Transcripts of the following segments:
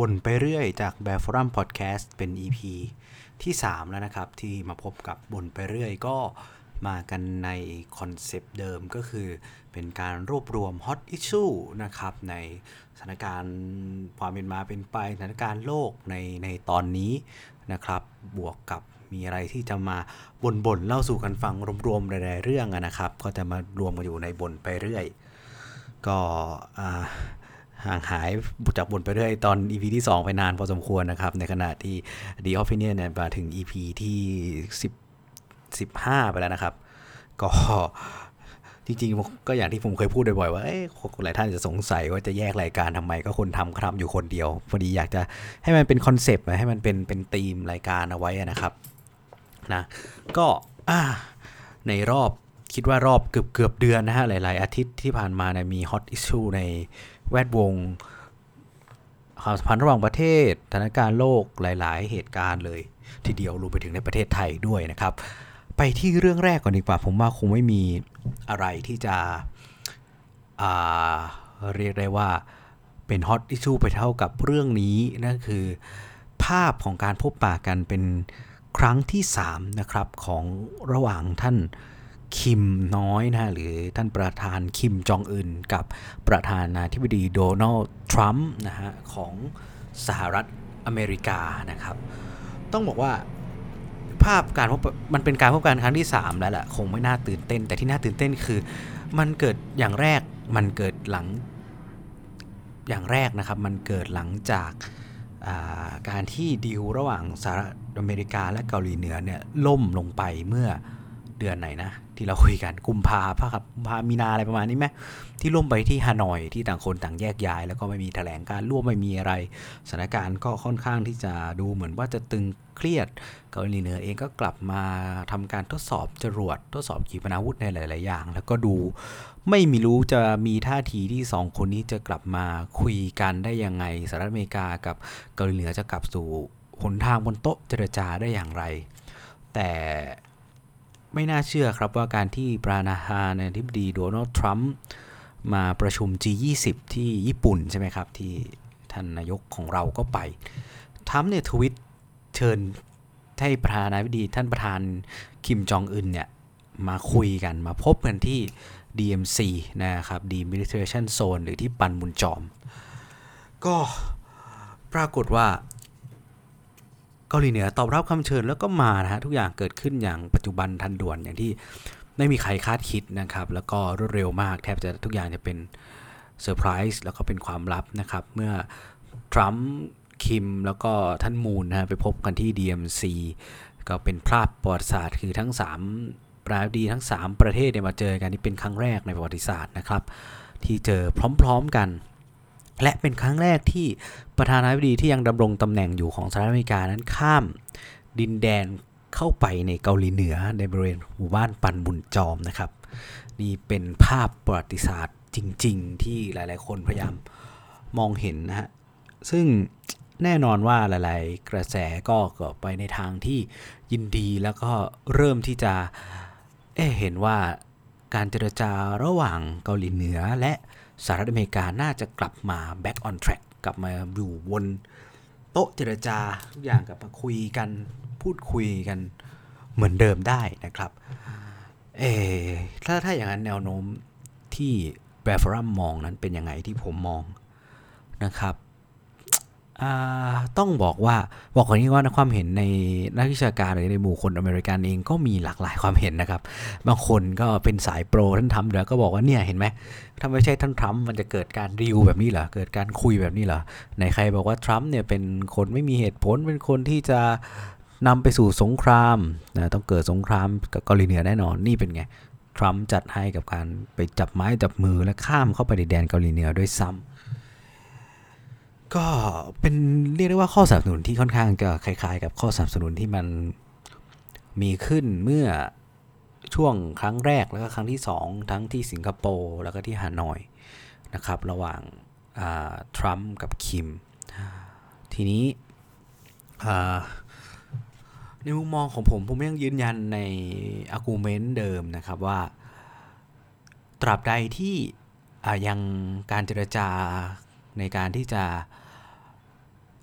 บ่นไปเรื่อยจาก bear forum podcast เป็น EP ที่ 3 แล้วนะครับที่มาพบกับบ่นไปเรื่อยก็มากันในคอนเซปต์เดิมก็คือเป็นการรวบรวม hot issue นะครับในสถานการณ์ความเป็นมาเป็นไปสถานการณ์โลกในตอนนี้นะครับบวกกับมีอะไรที่จะมาบ่นเล่าสู่กันฟังรวมๆหลายๆเรื่องนะครับก็จะมารวมกันอยู่ในบ่นไปเรื่อยก็ห่างหายจากบ่นไปเรื่อยตอน EP ที่ 2 ไปนานพอสมควรนะครับในขณะที่ The Opinion เนี่ยมาถึง EP ที่15ไปแล้วนะครับก็จริงๆก็อย่างที่ผมเคยพูดบ่อยๆว่าหลายท่านจะสงสัยว่าจะแยกรายการทำไมก็คนทำครับอยู่คนเดียวพอดีอยากจะให้มันเป็นคอนเซปต์ให้มันเป็นธีมรายการเอาไว้นะครับนะก็ในรอบคิดว่ารอบเกือบเดือนนะฮะหลายๆอาทิตย์ที่ผ่านมาเนี่ยมีฮอตอิชชูในแวดวงความสัมพันธ์ระหว่างประเทศสถานการณ์โลกหลายๆเหตุการณ์เลยทีเดียวรวมไปถึงในประเทศไทยด้วยนะครับไปที่เรื่องแรกก่อนดีกว่าผมว่าคงไม่มีอะไรที่จะเรียกได้ว่าเป็นฮอตอิชชูไปเท่ากับเรื่องนี้นั่นคือภาพของการพบปะกันเป็นครั้งที่3นะครับของระหว่างท่านคิมน้อยนะหรือท่านประธานคิมจองอึนกับประธานาธิบดีโดนัลด์ทรัมป์นะฮะของสหรัฐอเมริกานะครับต้องบอกว่าภาพการพบมันเป็นการพบกันครั้งที่3แล้วแหละคงไม่น่าตื่นเต้นแต่ที่น่าตื่นเต้นคือมันเกิดอย่างแรกมันเกิดหลังจากการที่ดีลระหว่างสหรัฐอเมริกาและเกาหลีเหนือเนี่ยล่มลงไปเมื่อเดือนไหนนะที่เราคุยกันกุมภาพันธ์ครับมีนาอะไรประมาณนี้ไหมที่ล่มไปที่ฮานอยที่ต่างคนต่างแยกย้ายแล้วก็ไม่มีแถลงการร่วมไม่มีอะไรสถานการณ์ก็ค่อนข้างที่จะดูเหมือนว่าจะตึงเครียดเกาหลีเหนือเองก็กลับมาทำการทดสอบจรวดทดสอบขีปนาวุธในหลายๆอย่างแล้วก็ดูไม่มีรู้จะมีท่าทีที่2คนนี้จะกลับมาคุยกันได้ยังไงสหรัฐอเมริกากับเกาหลีเหนือจะกลับสู่หนทางบนโต๊ะเจรจาได้อย่างไรแต่ไม่น่าเชื่อครับว่าการที่ประธานาธิบดีโดนัลด์ทรัมป์มาประชุม G20 ที่ญี่ปุ่นใช่ไหมครับที่ท่านนายกของเราก็ไปทรัมป์เนี่ยทวิตเชิญให้ประธานาธิบดีท่านประธานคิมจองอึนเนี่ยมาคุยกันมาพบกันที่ DMZ นะครับ Demilitarization Zone หรือที่ปันมุนจอมก็ปรากฏว่าเกาหลีเหนือตอบรับคำเชิญแล้วก็มานะฮะทุกอย่างเกิดขึ้นอย่างปัจจุบันทันด่วนอย่างที่ไม่มีใครคาดคิดนะครับแล้วก็รวดเร็วมากแทบจะทุกอย่างจะเป็นเซอร์ไพรส์แล้วก็เป็นความลับนะครับเมื่อทรัมป์คิมแล้วก็ท่านมูนนะฮะไปพบกันที่ DMZ ก็เป็นภาพประวัติศาสตร์คือทั้ง3ประธานาธิบดีทั้ง3ประเทศเนี่ยมาเจอกันนี่เป็นครั้งแรกในประวัติศาสตร์นะครับที่เจอพร้อมๆกันและเป็นครั้งแรกที่ประธานาธิบดีที่ยังดำรงตำแหน่งอยู่ของสหรัฐอเมริกานั้นข้ามดินแดนเข้าไปในเกาหลีเหนือในบริเวณหมู่บ้านปันมุนจอมนะครับนี่เป็นภาพประวัติศาสตร์จริงๆที่หลายๆคนพยายามมองเห็นนะฮะซึ่งแน่นอนว่าหลายๆกระแสก็ไปในทางที่ยินดีแล้วก็เริ่มที่จะเห็นว่าการเจรจาระหว่างเกาหลีเหนือและสหรัฐอเมริกาน่าจะกลับมา back on track กลับมาอยู่บนโต๊ะเจรจาทุกอย่างกลับมาคุยกันพูดคุยกันเหมือนเดิมได้นะครับถ้าอย่างนั้นแนวโน้มที่ Bear Forum มองนั้นเป็นยังไงที่ผมมองนะครับต้องบอกคนนี้ว่าความเห็นในนักวิชาการหรือในหมู่คนอเมริกันเองก็มีหลากหลายความเห็นนะครับบางคนก็เป็นสายโปรท่านทำแล้วก็บอกว่าเนี่ยเห็นไหมถ้าไม่ใช่ท่านทรัมป์มันจะเกิดการดิวแบบนี้เหรอเกิดการคุยแบบนี้เหรอไหนใครบอกว่าทรัมป์เนี่ยเป็นคนไม่มีเหตุผลเป็นคนที่จะนำไปสู่สงครามนะต้องเกิดสงครามกับเกาหลีเหนือแน่นอนนี่เป็นไงทรัมป์จัดให้กับการไปจับไม้จับมือและข้ามเข้าไปในแดนเกาหลีเหนือด้วยซ้ำก็เป็นเรียกได้ว่าข้อสนับสนุนที่ค่อนข้างจะคล้ายๆกับข้อสนับสนุนที่มันมีขึ้นเมื่อช่วงครั้งแรกแล้วก็ครั้งที่2ทั้งที่สิงคโปร์แล้วก็ที่ฮานอยนะครับระหว่างทรัมป์กับคิมทีนี้ในมุมมองของผมยังยืนยันใน argument เดิมนะครับว่าตราบใดที่ยังการเจรจาในการที่จะ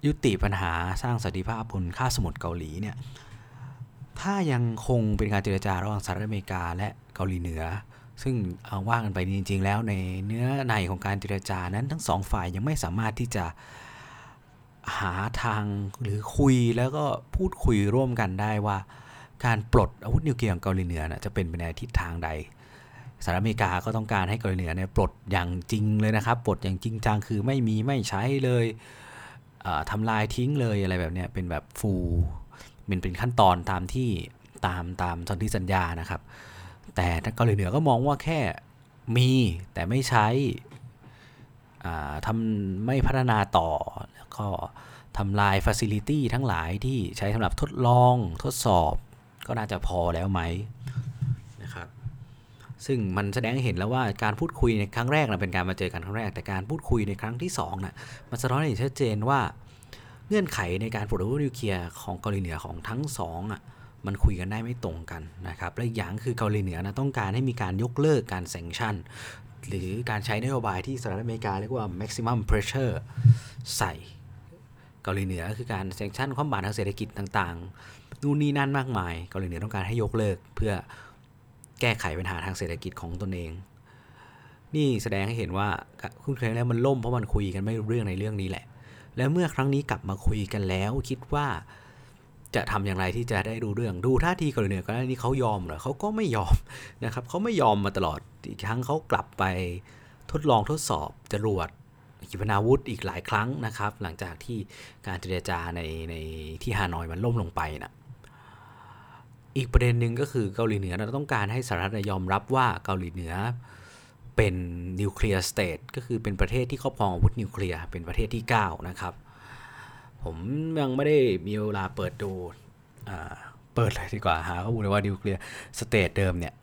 ยุติปัญหาสร้างสันติภาพบนคาบสมุทรเกาหลีเนี่ยถ้ายังคงเป็นการเจรจาระหว่างสหรัฐอเมริกาและเกาหลีเหนือซึ่งเอาว่ากันไปจริงๆแล้วในเนื้อในของการเจรจานั้นทั้งสองฝ่ายยังไม่สามารถที่จะหาทางหรือคุยแล้วก็พูดคุยร่วมกันได้ว่าการปลดอาวุธนิวเคลียร์ของเกาหลีเหนือจะเป็นไปในทิศทางใดสหรัฐอเมริกาก็ต้องการให้เกาหลีเหนือเนี่ยปลดอย่างจริงเลยนะครับปลดอย่างจริงจังคือไม่มีไม่ใช้เลยทำลายทิ้งเลยอะไรแบบเนี้ยเป็นแบบฟูลเป็นขั้นตอนตามที่ตามสนธิสัญญานะครับแต่เกาหลีเหนือก็มองว่าแค่มีแต่ไม่ใช้ทำไม่พัฒนาต่อแล้วก็ทำลาย facility ทั้งหลายที่ใช้สำหรับทดลองทดสอบก็น่าจะพอแล้วไหมนะครับซึ่งมันแสดงให้เห็นแล้วว่าการพูดคุยในครั้งแรกนะเป็นการมาเจอกันครั้งแรกแต่การพูดคุยในครั้งที่2นะมันสะท้อนให้เห็นชัดเจนว่าเงื่อนไขในการปลดอาวุธนิวเคลียร์ของเกาหลีเหนือของทั้ง2มันคุยกันได้ไม่ตรงกันนะครับและอย่างคือเกาหลีเหนือนะต้องการให้มีการยกเลิกการแซงชั่นหรือการใช้นโยบายที่สหรัฐอเมริกาเรียกว่า maximum pressure ใส่เกาหลีเหนือคือการแซงชั่นความบาดทางเศรษฐกิจต่างๆนู่นนี่นั่นมากมายเกาหลีเหนือต้องการให้ยกเลิกเพื่อแก้ไขปัญหาทางเศรษฐกิจของตนเองนี่แสดงให้เห็นว่าคุณเคยแล้วมันล่มเพราะมันคุยกันไม่รู้เรื่องในเรื่องนี้แหละและเมื่อครั้งนี้กลับมาคุยกันแล้วคิดว่าจะทำอย่างไรที่จะได้รู้เรื่องดูท่าทีเกาหลีเหนือก็นี่เขายอมเหรอเขาก็ไม่ยอมนะครับเขาไม่ยอมมาตลอดอีกครั้งเขากลับไปทดลองทดสอบจรวดขีปนาวุธอีกหลายครั้งนะครับหลังจากที่การเจรจาในที่ฮานอยมันล่มลงไปนะอีกประเด็นหนึ่งก็คือเกาหลีเหนือต้องการให้สหรัฐยอมรับว่าเกาหลีเหนือเป็นนิวเคลียร์สเตทก็คือเป็นประเทศที่ครอบครองอาวุธนิวเคลียร์เป็นประเทศที่9นะครับผมยังไม่ได้มีเวลาเปิดดูเปิดเลยดีกว่าหาข้อมูลเลยว่านิวเคลียร์สเตทเดิมเนี่ย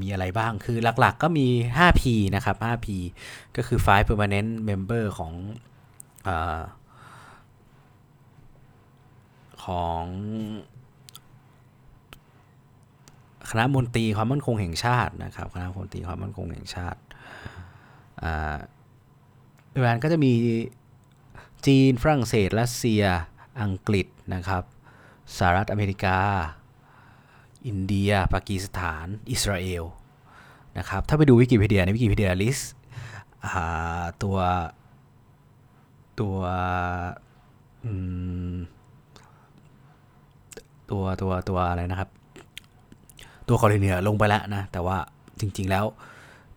มีอะไรบ้างคือหลักๆก็มี 5P นะครับ 5P ก็คือ Five Permanent Member ของคณะมนตรีความมั่นคงแห่งชาตินะครับคณะมนตรีความมั่นคงแห่งชาติอีกอันก็จะมีจีนฝรั่งเศสรัสเซียอังกฤษนะครับสหรัฐอเมริกาอินเดียปากีสถานอิสราเอลนะครับถ้าไปดูวิกิพีเดียในวิกิพีเดียลิสต์ตัวอะไรนะครับตัวเกาหลีเหนือลงไปแล้วนะแต่ว่าจริงๆแล้ว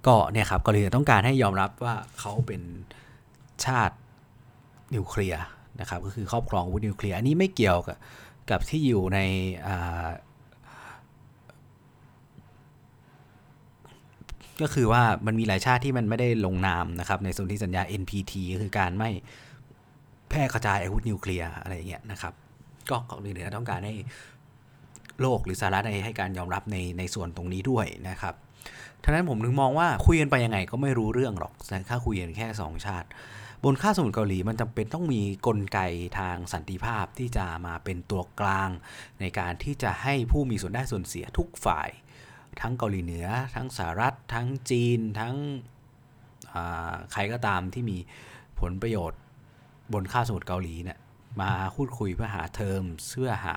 ก็เนี่ยครับเกาหลีเหนือต้องการให้ยอมรับว่าเขาเป็นชาตินิวเคลียร์นะครับก็คือครอบครองอาวุธนิวเคลียร์อันนี้ไม่เกี่ยวกับที่อยู่ในก็คือว่ามันมีหลายชาติที่มันไม่ได้ลงนามนะครับในสนธิสัญญา NPT ก็คือการไม่แพร่กระจายอาวุธนิวเคลียร์อะไรอย่างเงี้ยนะครับก็เกาหลีเหนือต้องการให้โลกหรือสหรัฐให้การยอมรับในส่วนตรงนี้ด้วยนะครับฉะนั้นผมถึงมองว่าคุยกันไปยังไงก็ไม่รู้เรื่องหรอกถ้าคุยกันแค่2ชาติบนคาบสมุทรเกาหลีมันจำเป็นต้องมีกลไกทางสันติภาพที่จะมาเป็นตัวกลางในการที่จะให้ผู้มีส่วนได้ส่วนเสียทุกฝ่ายทั้งเกาหลีเหนือทั้งสหรัฐทั้งจีนทั้งใครก็ตามที่มีผลประโยชน์บนคาบสมุทรเกาหลีเนี่ยมาพูดคุยเพื่อหาเทอมเพื่อหา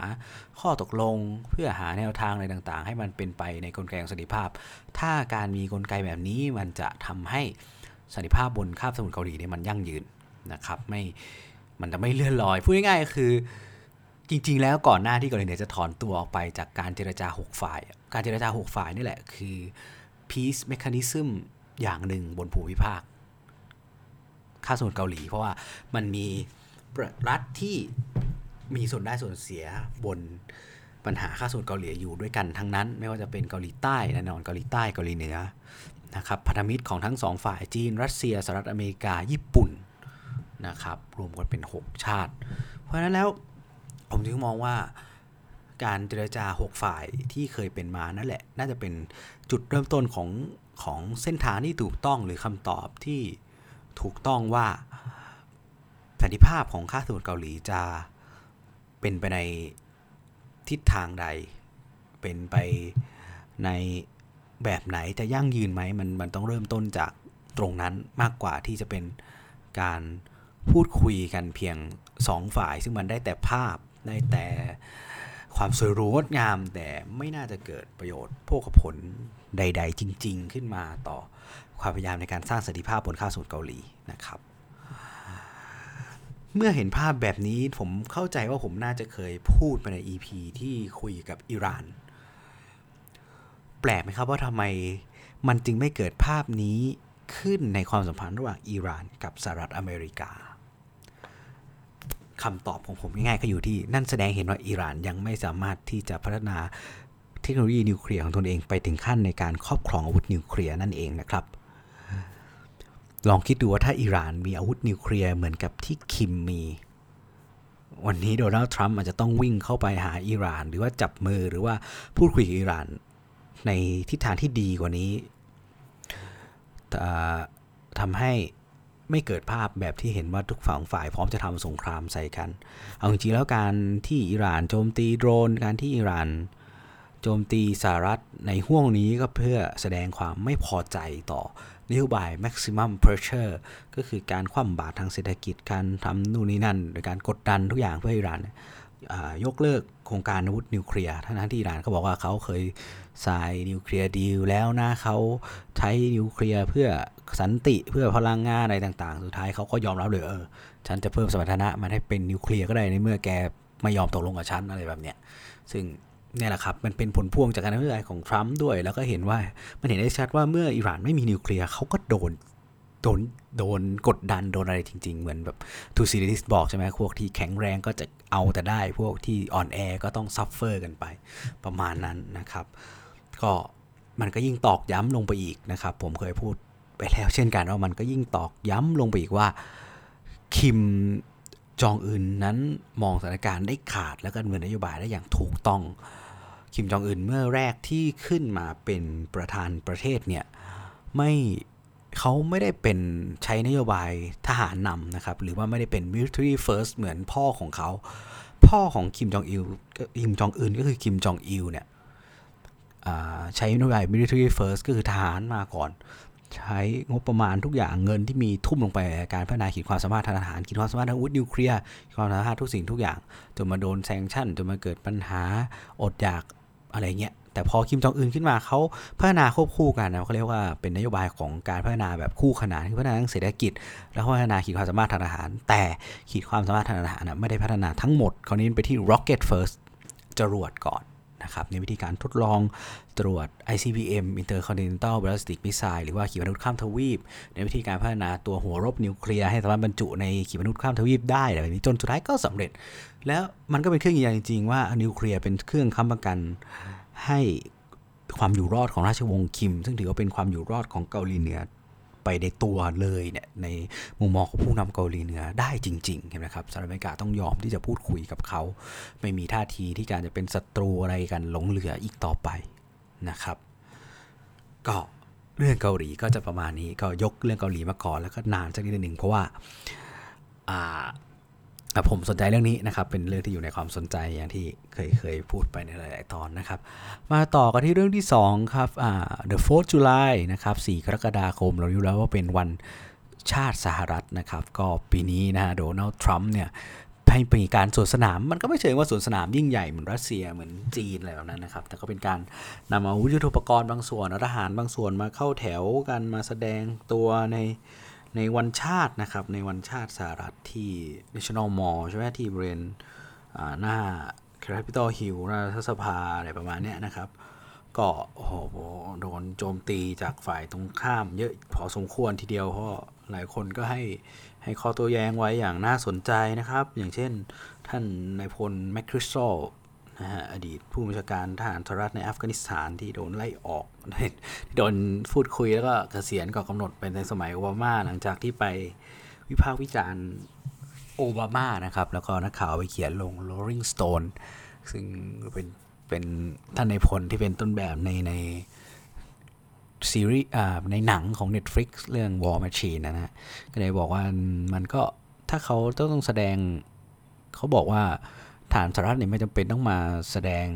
ข้อตกลงเพื่อหาแนวทางอะไรต่างๆให้มันเป็นไปในกลไกของสันติภาพถ้าการมีกลไกแบบนี้มันจะทำให้สันติภาพบนคาบสมุทรเกาหลีเนี่ยมันยั่งยืนนะครับมันจะไม่เลื่อนลอยพูดง่ายๆคือจริงๆแล้วก่อนหน้าที่เกาหลีเหนือจะถอนตัวออกไปจากการเจรจา6ฝ่ายการเจรจา6ฝ่ายนี่แหละคือ peace mechanism อย่างหนึ่งบนภูมิภาคคาบสมุทรเกาหลีเพราะว่ามันมีรัฐที่มีส่วนได้ส่วนเสียบนปัญหาคาบสมุทรเกาหลีอยู่ด้วยกันทั้งนั้นไม่ว่าจะเป็นเกาหลีใต้แน่นอนเกาหลีใต้เกาหลีเหนือนะครับพันธมิตรของทั้ง2ฝ่ายจีนรัสเซียสหรัฐอเมริกาญี่ปุ่นนะครับรวมกันเป็น6ชาติเพราะฉะนั้นแล้วผมจึงมองว่าการเจรจา6ฝ่ายที่เคยเป็นมานั่นแหละน่าจะเป็นจุดเริ่มต้นของเส้นทางที่ถูกต้องหรือคำตอบที่ถูกต้องว่าสันติภาพของคาบสมุทรเกาหลีจะเป็นไปในทิศทางใดเป็นไปในแบบไหนจะยั่งยืนไหมมันต้องเริ่มต้นจากตรงนั้นมากกว่าที่จะเป็นการ พูดคุยกันเพียง2ฝ่ายซึ่งมันได้แต่ภาพได้แต่ความสวยหรูงดงามแต่ไม่น่าจะเกิดประโยชน์โภคผลใดๆจริงๆขึ้นมาต่อความพยายามในการสร้างเสรีภาพบนข้าวสูตรเกาหลีนะครับเมื่อเห็นภาพแบบนี้ผมเข้าใจว่าผมน่าจะเคยพูดไปใน EP ที่คุยกับอิหร่านแปลกไหมครับว่าทำไมมันจึงไม่เกิดภาพนี้ขึ้นในความสัมพันธ์ระหว่างอิหร่านกับสหรัฐอเมริกาคำตอบของผมง่ายๆก็อยู่ที่นั่นแสดงเห็นว่าอิหร่านยังไม่สามารถที่จะพัฒนาเทคโนโลยีนิวเคลียร์ของตนเองไปถึงขั้นในการครอบครองอาวุธนิวเคลียร์นั่นเองนะครับลองคิดดูว่าถ้าอิหร่านมีอาวุธนิวเคลียร์เหมือนกับที่คิมมีวันนี้โดนัลด์ทรัมป์อาจจะต้องวิ่งเข้าไปหาอิหร่านหรือว่าจับมือหรือว่าพูดคุยกับอิหร่านในทิศทางที่ดีกว่านี้ทำให้ไม่เกิดภาพแบบที่เห็นว่าทุกฝั่งฝ่ายพร้อมจะทำสงครามใส่กันเอาจริงๆแล้วการที่อิหร่านโจมตีโดรนการที่อิหร่านโจมตีสหรัฐในห่วงนี้ก็เพื่อแสดงความไม่พอใจต่อนโยบาย maximum pressure ก็คือการคว่ำบาตรทางเศรษฐกิจการทำนู่นนี่นั่นโดยการกดดันทุกอย่างเพื่อให้อิหร่านยกเลิกโครงการอาวุธนิวเคลียร์ทั้งที่อิหร่านเขาบอกว่าเขาเคยสายนิวเคลียร์ดีลแล้วนะเขาใช้นิวเคลียร์เพื่อสันติเพื่อพลังงานอะไรต่างๆสุดท้ายเขาก็ยอมรับเลยฉันจะเพิ่มสมรรถนะมันให้เป็นนิวเคลียร์ก็ได้ในเมื่อแกไม่ยอมตกลงกับฉันอะไรแบบเนี้ยซึ่งเนี่ยแหละครับมันเป็นผลพวงจากการนโยบายของทรัมป์ด้วยแล้วก็เห็นว่ามันเห็นได้ชัดว่าเมื่ออิหร่านไม่มีนิวเคลียร์เขาก็โดนกดดันโดนอะไรจริงๆเหมือนแบบทูซีรีส์บอกใช่ไหมพวกที่แข็งแรงก็จะเอาแต่ได้พวกที่อ่อนแอก็ต้องซัฟเฟอร์กันไปประมาณนั้นนะครับก็มันก็ยิ่งตอกย้ำลงไปอีกนะครับผมเคยพูดไปแล้วเช่นกันว่ามันก็ยิ่งตอกย้ำลงไปอีกว่าคิมจองอึนนั้นมองสถานการณ์ได้ขาดและก็ดำเนินนโยบายได้อย่างถูกต้องคิมจองอึนเมื่อแรกที่ขึ้นมาเป็นประธานประเทศเนี่ยเขาไม่ได้เป็นใช้นโยบายทหารนำนะครับหรือว่าไม่ได้เป็น military first เหมือนพ่อของเขาพ่อของคิมจองอึนก็คือคิมจองอิลเนี่ยใช้นโยบาย military first ก็คือทหารมาก่อนใช้งบประมาณทุกอย่างเงินที่มีทุ่มลงไปการพัฒนาขีดความสามารถทางทหารขีดความสามารถทางอาวุธนิวเคลียร์ความสามารถทุกสิ่งทุกอย่างจนมาโดนแซงชั่นจนมาเกิดปัญหาอดอยากอะไรเงี้ยแต่พอคิมจองอึนขึ้นมาเขาพัฒนาควบคู่กันนะเขาเรียกว่าเป็นนโยบายของการพัฒนาแบบคู่ขนานคือพัฒนาทั้งเศรษฐกิจและพัฒนาขีดความสามารถทางทหารแต่ขีดความสามารถทางทหารไม่ได้พัฒนาทั้งหมดเขาเน้นไปที่ rocket first จรวดก่อนนะครับในวิธีการทดลองตรวจ ICBM Intercontinental Ballistic Missile หรือว่าขีปนาวุธข้ามทวีปในวิธีการพัฒนาตัวหัวรบนิวเคลียร์ให้สามารถบรรจุในขีปนาวุธข้ามทวีปได้อะไรแบบนี้จนสุดท้ายก็สำเร็จแล้วมันก็เป็นเครื่องยืนยันจริงๆว่านิวเคลียร์เป็นเครื่องค้ำประกันให้ความอยู่รอดของราชวงศ์คิมซึ่งถือว่าเป็นความอยู่รอดของเกาหลีเหนือไปในตัวเลยเนี่ยในมุมมองของผู้นำเกาหลีเหนือได้จริงๆเห็นไหมครับสหรัฐอเมริกาต้องยอมที่จะพูดคุยกับเขาไม่มีท่าทีที่การจะเป็นศัตรูอะไรกันหลงเหลืออีกต่อไปนะครับก็เรื่องเกาหลีก็จะประมาณนี้ก็ยกเรื่องเกาหลีมาก่อนแล้วก็นานสักนิดนึงเพราะว่าผมสนใจเรื่องนี้นะครับเป็นเรื่องที่อยู่ในความสนใจอย่างที่เคยพูดไปในหลายๆตอนนะครับมาต่อกันที่เรื่องที่2ครับThe 4th July นะครับ4กรกฎาคมเรารู้แล้วว่าเป็นวันชาติสหรัฐนะครับก็ปีนี้นะฮะโดนัลด์ทรัมป์เนี่ยให้มีการสวนสนามมันก็ไม่เชิงว่าสวนสนามยิ่งใหญ่เหมือนรัสเซียเหมือนจีนอะไรแบบนั้นนะครับแต่ก็เป็นการนำอาวุธยุทโธปกรณ์บางส่วนทหารบางส่วนมาเข้าแถวกันมาแสดงตัวในวันชาตินะครับในวันชาติสหรัฐที่ National Mall ใช่ไหมที่บริเวณหน้า Capitol Hill หน้ารัฐสภาอะไรประมาณเนี้ยนะครับก็โอ้โหโดนโจมตีจากฝ่ายตรงข้ามเยอะพอสมควรทีเดียวเพราะหลายคนก็ให้ข้อโต้แย้งไว้อย่างน่าสนใจนะครับอย่างเช่นท่านนายพลแมคคริสโตลนะฮะอดีตผู้บัญชาการทหารสหรัฐในอัฟกานิสถานที่โดนไล่ออกโดนพูดคุยแล้วก็เกษียณก่อนกำหนดเป็นในสมัยโอบามาหลังจากที่ไปวิพากษ์วิจารณ์โอบามานะครับแล้วก็นักข่าวไปเขียนลง Rolling Stone ซึ่งเป็นท่านนายพลที่เป็นต้นแบบในซีรีส์ในหนังของ Netflix เรื่อง War Machine นะฮะก็ได้บอกว่ามันก็ถ้าเขาต้องแสดงเขาบอกว่าฐานสหรัฐเนี่ยไม่จำเป็นต้องมาแสดง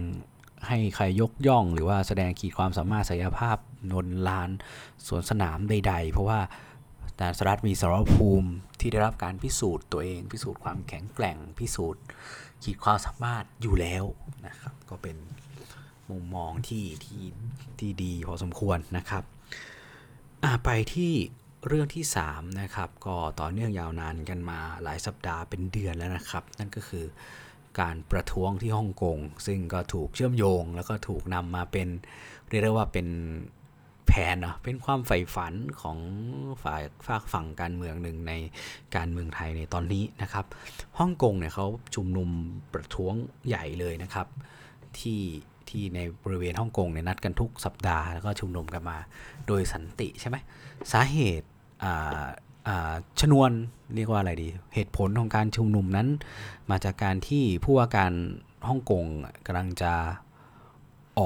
ให้ใครยกย่องหรือว่าแสดงขีดความสามารถศักยภาพนนลานสวนสนามใดๆเพราะว่า แต่สหรัฐมีสมรภูมิที่ได้รับการพิสูจน์ตัวเองพิสูจน์ความแข็งแกร่งพิสูจน์ขีดความสามารถอยู่แล้วนะครับก็เป็นมุมมองที่ดีพอสมควรนะครับไปที่เรื่องที่3นะครับก็ต่อเนื่องยาวนานกันมาหลายสัปดาห์เป็นเดือนแล้วนะครับนั่นก็คือการประท้วงที่ฮ่องกงซึ่งก็ถูกเชื่อมโยงแล้วก็ถูกนำมาเป็นเรียกได้ว่าเป็นแผนเนาะเป็นความใฝ่ฝันของฝ่ายฝากฝั่งการเมืองหนึ่งในการเมืองไทยในตอนนี้นะครับฮ่องกงเนี่ยเขาชุมนุมประท้วงใหญ่เลยนะครับที่ในบริเวณฮ่องกงเนี่ยนัดกันทุกสัปดาห์แล้วก็ชุมนุมกันมาโดยสันติใช่ไหมสาเหตุชนวนเรียกว่าอะไรดีเหตุผลของการชุมนุมนั้นมาจากการที่ผู้ว่าการฮ่องกงกำลังจะอ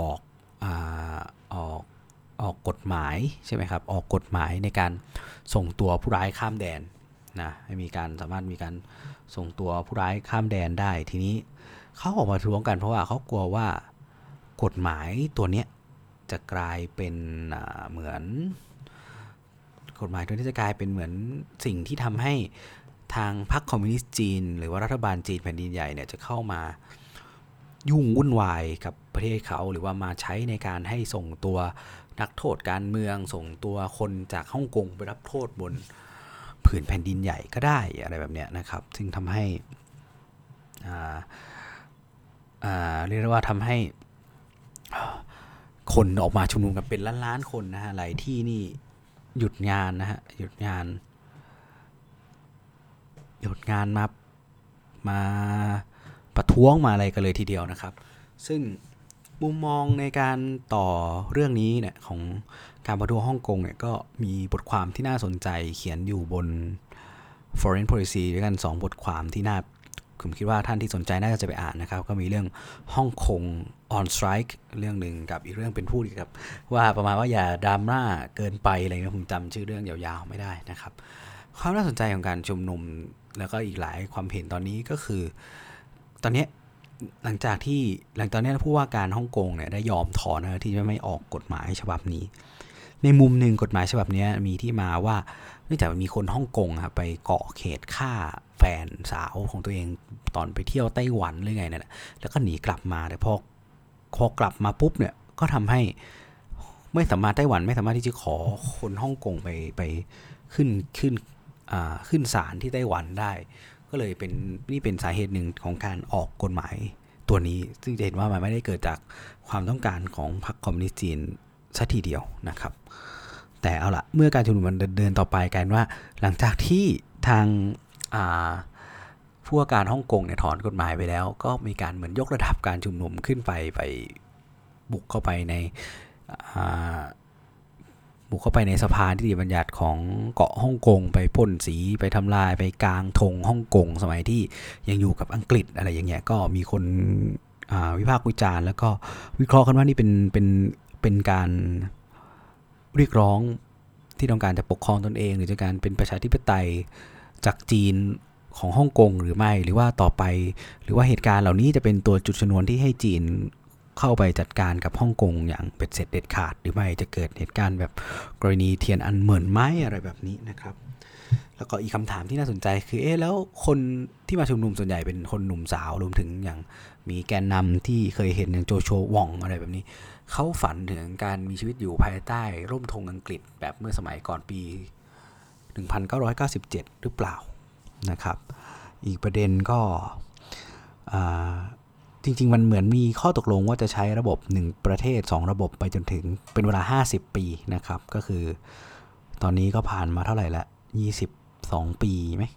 อกกฎหมายใช่ไหมครับออกกฎหมายในการส่งตัวผู้ร้ายข้ามแดนนะให้มีการสามารถมีการส่งตัวผู้ร้ายข้ามแดนได้ทีนี้เขาออกมาประท้วงกันเพราะว่าเขากลัวว่ากฎหมายตัวนี้จะกลายเป็นเหมือนกฎหมายตัวนี้จะกลายเป็นเหมือนสิ่งที่ทำให้ทางพรรคคอมมิวนิสต์จีนหรือว่ารัฐบาลจีนแผ่นดินใหญ่เนี่ยจะเข้ามายุ่งวุ่นวายกับประเทศเขาหรือว่ามาใช้ในการให้ส่งตัวนักโทษการเมืองส่งตัวคนจากฮ่องกงไปรับโทษบนผืนแผ่นดินใหญ่ก็ได้อะไรแบบเนี้ยนะครับซึ่งทำให้เรียกได้ว่าทำให้คนออกมาชุมนุมกันเป็นล้านๆคนนะฮะหลายที่นี่หยุดงานนะฮะหยุดงานมาประท้วงมาอะไรกันเลยทีเดียวนะครับซึ่งมุมมองในการต่อเรื่องนี้เนี่ยของการประท้วงฮ่องกงเนี่ยก็มีบทความที่น่าสนใจเขียนอยู่บน Foreign Policy ด้วยกัน2บทความที่น่าผมคิดว่าท่านที่สนใจน่าจะไปอ่านนะครับก็มีเรื่องฮ่องกง on strike เรื่องนึงกับอีกเรื่องเป็นพูดกับว่าประมาณว่าอย่าดราม่าเกินไปอะไรเงี้ยผมจำชื่อเรื่องยาวๆไม่ได้นะครับความน่าสนใจของการชุมนุมแล้วก็อีกหลายความเห็นตอนนี้ก็คือตอนนี้หลังจากตอนนี้ผู้ว่าการฮ่องกงเนี่ยได้ยอมถอนนะที่จะไม่ออกกฎหมายฉบับนี้ในมุมนึงกฎหมายฉบับนี้มีที่มาว่าเนื่องจากมีคนฮ่องกงครับไปเกาะเขตฆ่าแฟนสาวของตัวเองตอนไปเที่ยวไต้หวันหรือไงนั่นแหละแล้วก็หนีกลับมาแต่พอกลับมาปุ๊บเนี่ยก็ทำให้ไม่สามารถไต้หวันไม่สามารถที่จะขอคนฮ่องกงไปขึ้นศาลที่ไต้หวันได้ก็เลยเป็นนี่เป็นสาเหตุหนึ่งของการออกกฎหมายตัวนี้ซึ่งจะเห็นว่ามันไม่ได้เกิดจากความต้องการของพรรคคอมมิวนิสต์จีนซะทีเดียวนะครับแต่เอาละเมื่อการชุมนุมมันเดินต่อไปกันว่าหลังจากที่ทางผู้ว่าการฮ่องกงเนี่ยถอนกฎหมายไปแล้วก็มีการเหมือนยกระดับการชุมนุมขึ้นไปบุกเข้าไปในสภานิติบัญญัติของเกาะฮ่องกงไปพ่นสีไปทำลายไปกางธงฮ่องกงสมัยที่ยังอยู่กับอังกฤษอะไรอย่างเงี้ยก็มีคนวิพากษ์วิจารณ์แล้วก็วิเคราะห์กันว่านี่เป็นการเรียกร้องที่ต้องการจะปกครองตนเองหรือจะการเป็นประชาธิปไตยจากจีนของฮ่องกงหรือไม่หรือว่าต่อไปหรือว่าเหตุการณ์เหล่านี้จะเป็นตัวจุดชนวนที่ให้จีนเข้าไปจัดการกับฮ่องกงอย่างเป็ดเสร็จเด็ดขาดหรือไม่จะเกิดเหตุการณ์แบบกรณีเทียนอันเหมือนไหมอะไรแบบนี้นะครับแล้วก็อีกคำถามที่น่าสนใจคือแล้วคนที่มาชุมนุมส่วนใหญ่เป็นคนหนุ่มสาวรวมถึงอย่างมีแกนนำที่เคยเห็นอย่างโจโฉหว่องอะไรแบบนี้เขาฝันถึงการมีชีวิตอยู่ภายใต้ร่มธงอังกฤษแบบเมื่อสมัยก่อนปี1997หรือเปล่านะครับอีกประเด็นก็จริงๆมันเหมือนมีข้อตกลงว่าจะใช้ระบบ1ประเทศ2ระบบไปจนถึงเป็นเวลา50ปีนะครับก็คือตอนนี้ก็ผ่านมาเท่าไหร่ละ22ปีมั้ย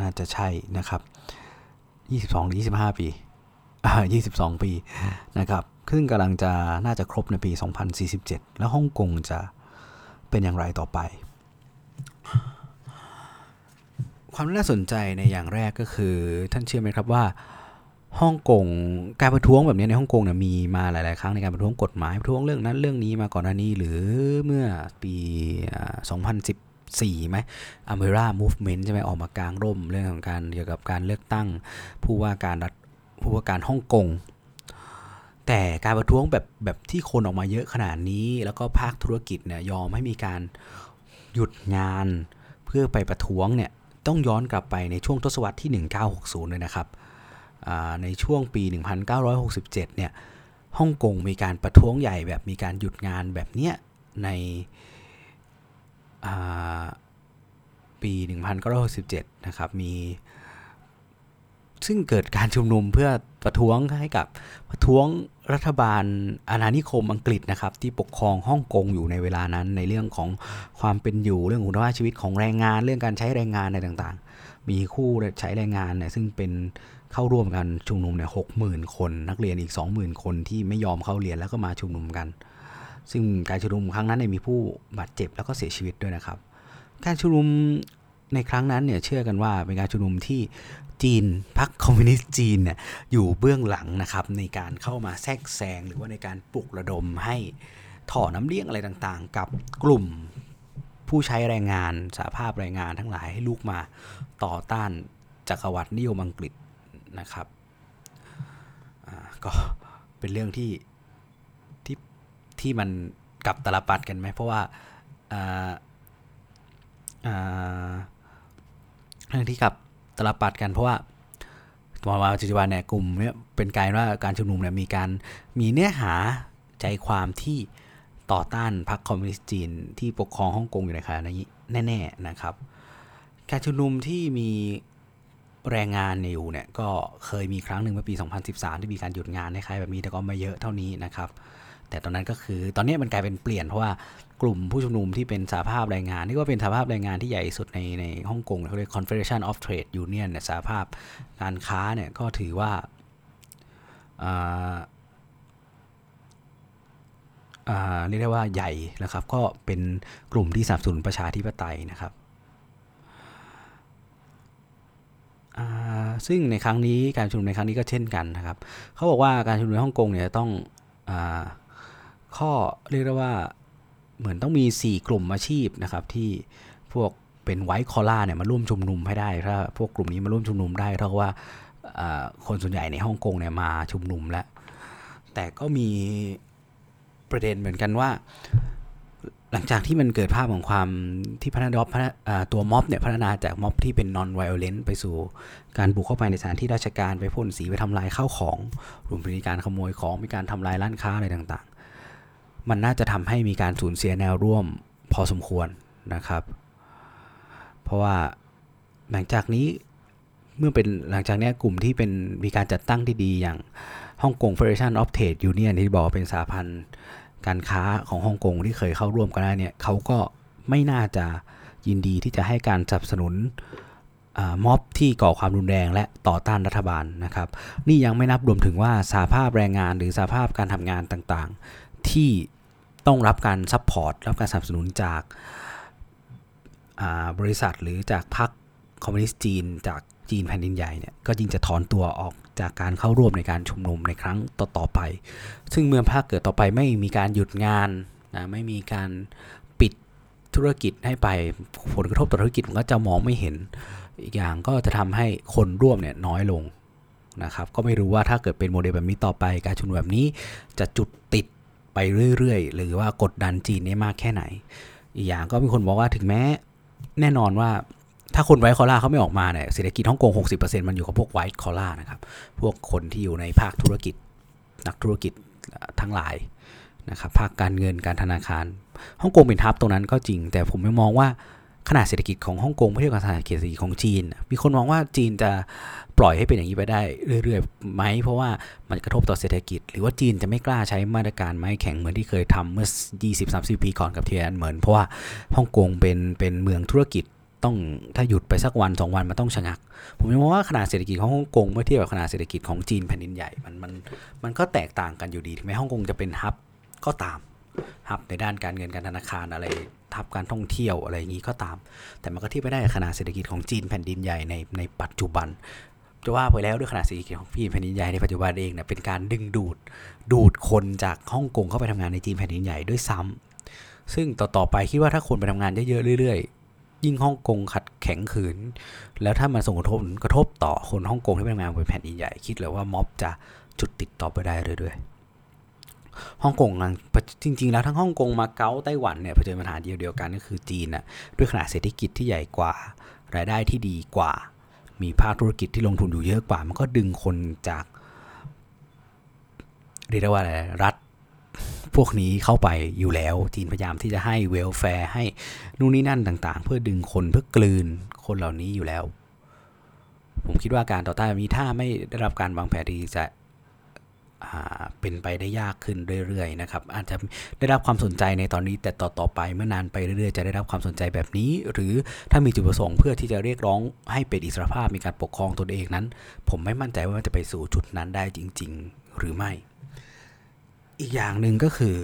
น่าจะใช่นะครับ22หรือ25ปี22ปีนะครับซึ่งกำลังจะน่าจะครบในปี2047แล้วฮ่องกงจะเป็นอย่างไรต่อไปความน่าสนใจในอย่างแรกก็คือท่านเชื่อไหมครับว่าฮ่องกงการประท้วงแบบนี้ในฮ่องกงเนี่ยมีมาหลายๆครั้งในการประท้วงกฎหมายประท้วงเรื่องนั้นเรื่องนี้มาก่อนหน้านี้หรือเมื่อปี2014มั้ย Umbrella Movement ใช่มั้ยออกมากางร่มเรื่องของการเกี่ยวกับการเลือกตั้งผู้ว่าการฮ่องกง แต่การประท้วงแบบที่คนออกมาเยอะขนาดนี้แล้วก็ภาคธุรกิจเนี่ยยอมให้มีการหยุดงานเพื่อไปประท้วงเนี่ยต้องย้อนกลับไปในช่วงทศวรรษที่1960เลยนะครับในช่วงปี1967เนี่ยฮ่องกงมีการประท้วงใหญ่แบบมีการหยุดงานแบบเนี้ยในปี1967นะครับมีซึ่งเกิดการชุมนุมเพื่อประท้วงให้กับประท้วงรัฐบาลอาณานิคมอังกฤษนะครับที่ปกครองฮ่องกงอยู่ในเวลานั้นในเรื่องของความเป็นอยู่เรื่องคุณภาพชีวิตของแรงงานเรื่องการใช้แรงงานอะไรต่างๆมีคู่ใช้แรงงานเนี่ยซึ่งเป็นเข้าร่วมกันชุมนุมเนี่ย 60,000 คนนักเรียนอีก 20,000 คนที่ไม่ยอมเข้าเรียนแล้วก็มาชุมนุมกันซึ่งการชุมนุมครั้งนั้นเนี่ยมีผู้บาดเจ็บแล้วก็เสียชีวิตด้วยนะครับการชุมนุมในครั้งนั้นเนี่ยเชื่อกันว่าเป็นการชุมนุมที่จีนพรรคคอมมิวนิสต์จีนเนี่ยอยู่เบื้องหลังนะครับในการเข้ามาแทรกแซงหรือว่าในการปลุกระดมให้ถ่อน้ำเลี้ยงอะไรต่างๆกับกลุ่มผู้ใช้แรงงานสหภาพแรงงานทั้งหลายให้ลุกมาต่อต้านจักรวรรดินิยมอังกฤษนะครับก็เป็นเรื่องที่มันกลับตลปัดกันไหมเพราะว่าเรื่องที่กลับตลปัดกันเพราะว่ามาปัจจุบันเนี่ยกลุ่มเนี่ยเป็นกลายว่าการชุมนุมเนี่ยมีเนื้อหาใจความที่ต่อต้านพรรคคอมมิวนิสต์จีนที่ปกครองฮ่องกงอยู่ในขณะนี้แน่ๆนะครับการชุมนุมที่มีแรงงานอยู่เนี่ยก็เคยมีครั้งหนึ่งเมื่อปี2013ที่มีการหยุดงานคล้ายๆแบบนี้แต่ก็ไม่เยอะเท่านี้นะครับแต่ตอนนั้นก็คือตอนนี้มันกลายเป็นเปลี่ยนเพราะว่ากลุ่มผู้ชุมนุมที่เป็นสหภาพแรงงานนี่ก็เป็นสหภาพแรงงานที่ใหญ่สุดในฮ่องกงเขาเรียก Confederation of Trade Union เนี่ยสหภาพการค้าเนี่ยก็ถือว่าเรียกได้ว่าใหญ่นะครับก็เป็นกลุ่มที่สนับสนุนประชาธิปไตยนะครับซึ่งในครั้งนี้การชุมนุมในครั้งนี้ก็เช่นกันนะครับเขาบอกว่าการชุมนุมในฮ่องกงเนี่ยต้องข้อเรียกได้ว่าเหมือนต้องมี4กลุ่มอาชีพนะครับที่พวกเป็นไวท์คอลล่าเนี่ยมาร่วมชุมนุมให้ได้ถ้าพวกกลุ่มนี้มาร่วมชุมนุมได้เท่ากับว่าคนส่วนใหญ่ในฮ่องกงเนี่ยมาชุมนุมแล้วแต่ก็มีประเด็นเหมือนกันว่าหลังจากที่มันเกิดภาพของความที่พัฒนาตัวม็อบเนี่ยพัฒนาจากม็อบที่เป็น non-violent ไปสู่การบุกเข้าไปในสถานที่ราชการไปพ่นสีไปทำลายข้าวของรวมถึงการขโมยของมีการทำลายร้านค้าอะไรต่างๆมันน่าจะทำให้มีการสูญเสียแนวร่วมพอสมควรนะครับเพราะว่าหลังจากนี้เมื่อเป็นหลังจากนี้กลุ่มที่เป็นมีการจัดตั้งที่ดีอย่างฮ่องกง Federation of Trade Union ที่บอกเป็นสหพันธ์การค้าของฮ่องกงที่เคยเข้าร่วมกันได้เนี่ยเขาก็ไม่น่าจะยินดีที่จะให้การสนับสนุนม็อบที่ก่อความรุนแรงและต่อต้านรัฐบาลนะครับนี่ยังไม่นับรวมถึงว่าสหภาพแรงงานหรือสหภาพการทำงานต่างๆที่ต้องรับการซัพพอร์ตรับการสนับสนุนจากบริษัทหรือจากพรรคคอมมิวนิสต์จีนจากจีนแผ่นดินใหญ่เนี่ยก็ยิ่งจะถอนตัวออกจากการเข้าร่วมในการชุมนุมในครั้งต่อๆไปซึ่งเมื่อภาคเกิดต่อไปไม่มีการหยุดงานนะไม่มีการปิดธุรกิจให้ไปผลกระทบต่อธุรกิจมันก็จะมองไม่เห็นอีกอย่างก็จะทำให้คนร่วมเนี่ยน้อยลงนะครับก็ไม่รู้ว่าถ้าเกิดเป็นโมเดลแบบนี้ต่อไปการชุมนุมแบบนี้จะจุดติดไปเรื่อยๆหรือว่ากดดันจีนได้มากแค่ไหนอีกอย่างก็มีคนบอกว่าถึงแม้แน่นอนว่าถ้าคนไวท์คอลล่าเขาไม่ออกมาเนี่ยเศรษฐกิจฮ่องกง 60% มันอยู่กับพวกไวท์คอลล่านะครับพวกคนที่อยู่ในภาคธุรกิจนักธุรกิจทั้งหลายนะครับภาคการเงินการธนาคารฮ่องกงเป็นทับตรงนั้นก็จริงแต่ผมมองว่าขนาดเศรษฐกิจของฮ่องกงไม่เทียบกับขนาดเศรษฐกิจของจีนมีคนมองว่าจีนจะปล่อยให้เป็นอย่างนี้ไปได้เรื่อยๆไหมเพราะว่ามันกระทบต่อเศรษฐกิจหรือว่าจีนจะไม่กล้าใช้มาตรการไม้แข็งเหมือนที่เคยทำเมื่อ 20-30 ปีก่อนกับเทียนอันเหมินเพราะว่าฮ่องกงเป็นเมืองธุรกิจต้องถ้าหยุดไปสักวัน2วันมันต้องชะงักผมมองว่าขนาดเศรษฐกิจของฮ่องกงเมื่อเทียบกับขนาดเศรษฐกิจของจีนแผ่นดินใหญ่มันก็แตกต่างกันอยู่ดีถึงแม้ฮ่องกงจะเป็นฮับก็ตามฮับในด้านการเงินการธนาคารอะไรทับการท่องเที่ยวอะไรอย่างนี้ก็ตามแต่มันก็เทียบไม่ได้กับขนาดเศรษฐกิจของจีนแผ่นดินใหญ่ในปัจจุบันจะว่าไปแล้วด้วยขนาดเศรษฐกิจของจีนแผ่นดินใหญ่ในปัจจุบันเองเนี่ยเป็นการดึงดูดคนจากฮ่องกงเข้าไปทำงานในจีนแผ่นดินใหญ่ด้วยซ้ำซึ่งต่อไปคิดว่าถ้าคนไปทำงานเยอะๆเรื่อยยิ่งฮ่องกงขัดแข็งขืนแล้วถ้ามันส่งกระทบต่อคนฮ่องกงที่เป็นงานบนแผ่นดินใหญ่คิดเลยว่าม็อบจะจุดติดต่อไปได้เรื่อยๆ ฮ่องกงจริงๆแล้วทั้งฮ่องกงมาเก๊าไต้หวันเนี่ยเผชิญปัญหาเดียวกันก็คือจีนน่ะด้วยขนาดเศรษฐกิจที่ใหญ่กว่ารายได้ที่ดีกว่ามีภาคธุรกิจที่ลงทุนอยู่เยอะกว่ามันก็ดึงคนจากเรียกว่าอะไรรัฐพวกนี้เข้าไปอยู่แล้วจีนพยายามที่จะให้เวลแฟร์ให้นู่นนี่นั่นต่างๆเพื่อดึงคนเพื่อกลืนคนเหล่านี้อยู่แล้วผมคิดว่าการต่อต้านแบบนี้ถ้าไม่ได้รับการวางแผนดีจะเป็นไปได้ยากขึ้นเรื่อยๆนะครับอาจจะได้รับความสนใจในตอนนี้แต่ต่อไปเมื่อนานไปเรื่อยๆจะได้รับความสนใจแบบนี้หรือถ้ามีจุดประสงค์เพื่อที่จะเรียกร้องให้เป็นอิสรภาพมีการปกครองตนเองนั้นผมไม่มั่นใจว่ามันจะไปสู่จุดนั้นได้จริงๆหรือไม่อีกอย่างหนึ่งก็คือ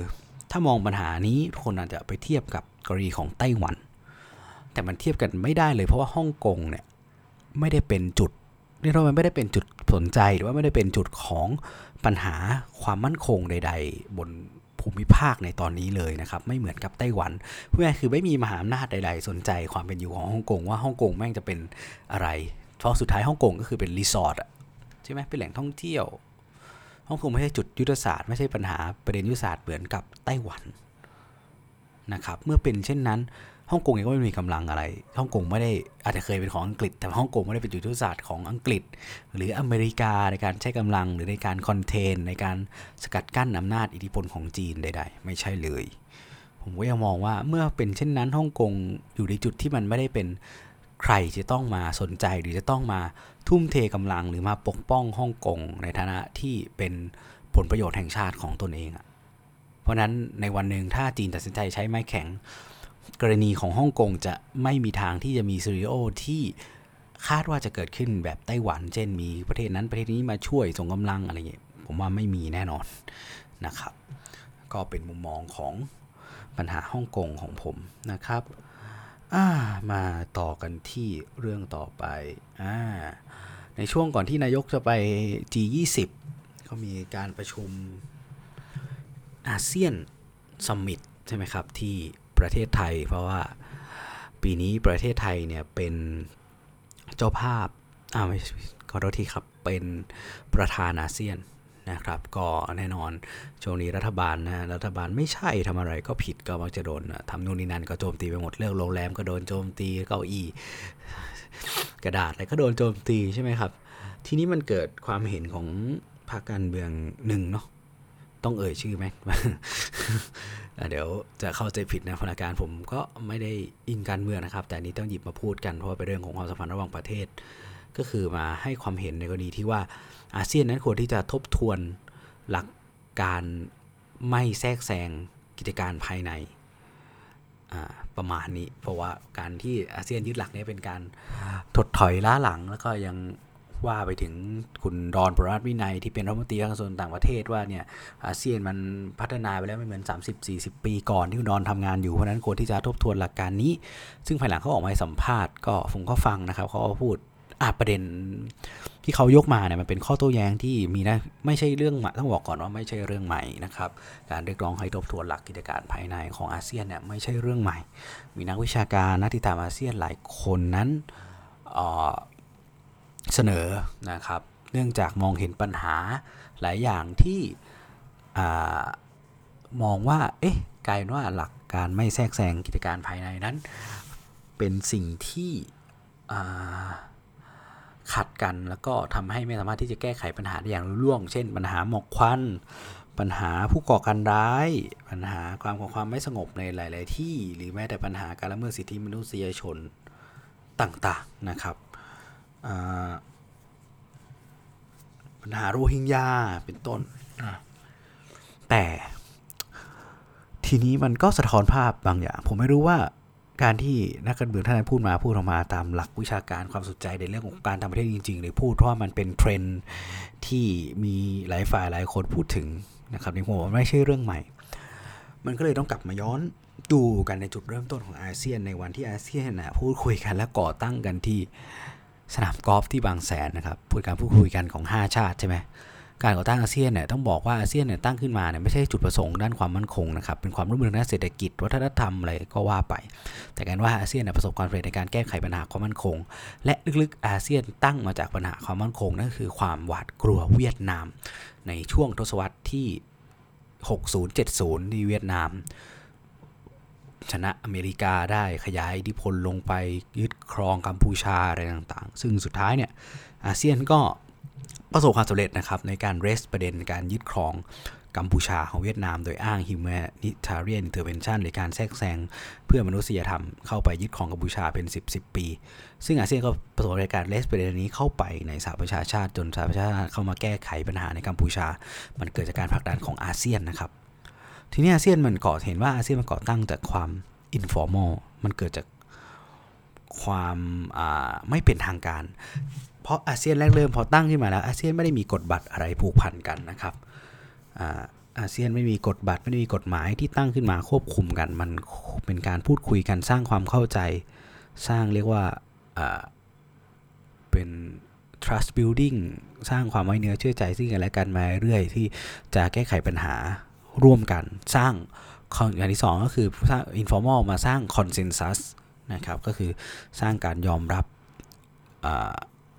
ถ้ามองปัญหานี้คนอาจจะไปเทียบกับกรณีของไต้หวันแต่มันเทียบกันไม่ได้เลยเพราะว่าฮ่องกงเนี่ยไม่ได้เป็นจุดนี่เราไม่ได้เป็นจุดสนใจหรือว่าไม่ได้เป็นจุดของปัญหาความมั่นคงใดๆบนภูมิภาคในตอนนี้เลยนะครับไม่เหมือนกับไต้หวันเพื่อคือไม่มีมหาอำนาจใดๆสนใจความเป็นอยู่ของฮ่องกงว่าฮ่องกงแม่งจะเป็นอะไรเพราะสุดท้ายฮ่องกงก็คือเป็นรีสอร์ทใช่ไหมเป็นแหล่งท่องเที่ยวฮ่องกงไม่ใช่จุดยุทธศาสตร์ไม่ใช่ปัญหาประเด็นยุทธศาสตร์เหมือนกับไต้หวันนะครับเมื่อเป็นเช่นนั้นฮ่องกงเองก็ไม่มีกำลังอะไรฮ่องกงไม่ได้อาจจะเคยเป็นของอังกฤษแต่ฮ่องกงไม่ได้เป็นจุดยุทธศาสตร์ของอังกฤษหรืออเมริกาในการใช้กำลังหรือในการคอนเทนในการสกัดกั้นอำนาจอิทธิพลของจีนใดๆไม่ใช่เลยผมก็ยังมองว่าเมื่อเป็นเช่นนั้นฮ่องกงอยู่ในจุดที่มันไม่ได้เป็นใครจะต้องมาสนใจหรือจะต้องมาทุ่มเทกำลังหรือมาปกป้องฮ่องกงในฐานะที่เป็นผลประโยชน์แห่งชาติของตนเองเพราะนั้นในวันนึงถ้าจีนตัดสินใจใช้ไม้แข็งกรณีของฮ่องกงจะไม่มีทางที่จะมีซีเรียลที่คาดว่าจะเกิดขึ้นแบบไต้หวันเช่นมีประเทศนั้นประเทศนี้มาช่วยส่งกำลังอะไรเงี้ยผมว่าไม่มีแน่นอนนะครับก็เป็นมุมมองของปัญหาฮ่องกงของผมนะครับมาต่อกันที่เรื่องต่อไปในช่วงก่อนที่นายกจะไป G20 ก็มีการประชุมอาเซียนซัมมิตใช่ไหมครับที่ประเทศไทยเพราะว่าปีนี้ประเทศไทยเนี่ยเป็นเจ้าภาพขอโทษทีครับเป็นประธานอาเซียนนะครับก็แน่นอนช่วงนี้รัฐบาลไม่ใช่ทำอะไรก็ผิดก็มักจะโดนทำนู่นนี่นั่นก็โจมตีไปหมดเรื่องโรงแรมก็โดนโจมตีเก้าอี้กระดาษอะไรก็โดนโจมตีใช่ไหมครับทีนี้มันเกิดความเห็นของพรรคการเมืองหนึ่งเนาะต้องเอ่ยชื่อไหม เดี๋ยวจะเข้าใจผิดนะพนักงานผมก็ไม่ได้อินการเมืองนะครับแต่อันนี้ต้องหยิบมาพูดกันเพราะว่าเป็นเรื่องของความสัมพันธ์ระหว่างประเทศก็คือมาให้ความเห็นในกรณีที่ว่าอาเซียนนั้นควรที่จะทบทวนหลักการไม่แทรกแซงกิจการภายในประมาณนี้เพราะว่าการที่อาเซียนยึดหลักนี้เป็นการถดถอยล้าหลังแล้วก็ยังว่าไปถึงคุณดอนปรมัตถ์วินัยที่เป็นรัฐมนตรีกระทรวงต่างประเทศว่าเนี่ยอาเซียนมันพัฒนาไปแล้วไม่เหมือน 30-40 ปีก่อนที่คุณดอนทำงานอยู่เพราะนั้นควรที่จะทบทวนหลักการนี้ซึ่งภายหลังเขาออกมาสัมภาษณ์ก็ผมก็ฟังนะครับเขาพูดประเด็นที่เขายกมาเนี่ยมันเป็นข้อโต้แย้งที่มีนะไม่ใช่เรื่องใหม่ต้องบอกก่อนว่าไม่ใช่เรื่องใหม่นะครับการเรียกร้องให้ทบทวนหลักกิจการภายในของอาเซียนเนี่ยไม่ใช่เรื่องใหม่มีนักวิชาการนักติดตามอาเซียนหลายคนนั้นเสนอนะครับเนื่องจากมองเห็นปัญหาหลายอย่างที่มองว่าเอ๊ะกลายเป็นว่าหลักการไม่แทรกแซงกิจการภายในนั้นเป็นสิ่งที่ขัดกันแล้วก็ทำให้ไม่สามารถที่จะแก้ไขปัญหาได้อย่างรุ่งเรืองเช่นปัญหาหมอกควันปัญหาผู้ก่อการร้ายปัญหาความไม่สงบในหลายๆที่หรือแม้แต่ปัญหาการละเมิดสิทธิมนุษยชนต่างๆนะครับปัญหาโรฮิงญาเป็นต้นแต่ทีนี้มันก็สะท้อนภาพบางอย่างผมไม่รู้ว่าการที่นักการเมืองท่านพูดมาพูดออกมาตามหลักวิชาการความสนใจในเรื่องของการต่างประเทศจริงๆหรือพูดเพราะว่ามันเป็นเทรนด์ที่มีหลายฝ่ายหลายคนพูดถึงนะครับในหัวมันไม่ใช่เรื่องใหม่มันก็เลยต้องกลับมาย้อนดูกันในจุดเริ่มต้นของอาเซียนในวันที่อาเซียนนะพูดคุยกันและก่อตั้งกันที่สนามกอล์ฟที่บางแสนนะครับพูดคุยกันของ5ชาติใช่ไหมการก่อตั้งอาเซียนเนี่ยต้องบอกว่าอาเซียนเนี่ยตั้งขึ้นมาเนี่ยไม่ใช่จุดประสงค์ด้านความมั่นคงนะครับเป็นความร่วมมือด้านเศรษฐกิจวัฒนธรรมอะไรก็ว่าไปแต่การว่าอาเซียนเนี่ยประสบความสำเร็จในการแก้ไขปัญหาความมั่นคงและลึกๆอาเซียนตั้งมาจากปัญหาความมั่นคงนั่นคือความหวาดกลัวเวียดนามในช่วงทศวรรษที่ 60-70 ที่เวียดนามชนะอเมริกาได้ขยายอิทธิพลลงไปยึดครองกัมพูชาอะไรต่างๆซึ่งสุดท้ายเนี่ยอาเซียนก็ประสบความสำเร็จนะครับในการเรสประเด็นการยึดครองกัมพูชาของเวียดนามโดยอ้าง Humanitarian Intervention หรือการแทรกแซงเพื่อมนุษยธรรมเข้าไปยึดครองกัมพูชาเป็น10 ปีซึ่งอาเซียนก็ประสบในการเรสประเด็นนี้เข้าไปในสหประชาชาติจนสหประชาชาติเข้ามาแก้ไขปัญหาในกัมพูชามันเกิดจากการผลักดันของอาเซียนนะครับทีนี้อาเซียนมันก่อเห็นว่าอาเซียนมันก่อตั้งจากความ informal มันเกิดจากความไม่เป็นทางการเพราะอาเซียนแรกเริ่มพอตั้งขึ้นมาแล้วอาเซียนไม่ได้มีกฎบัตรอะไรผูกพันกันนะครับอาเซียนไม่มีกฎบัตรไม่มีกฎหมายที่ตั้งขึ้นมาควบคุมกันมันเป็นการพูดคุยกันสร้างความเข้าใจสร้างเรียกว่าเป็น trust building สร้างความไว้เนื้อเชื่อใจซึ่งกันและกันมาเรื่อยที่จะแก้ไขปัญหาร่วมกันสร้างอย่างที่สองก็คือสร้าง informal มาสร้าง consensus นะครับก็คือสร้างการยอมรับ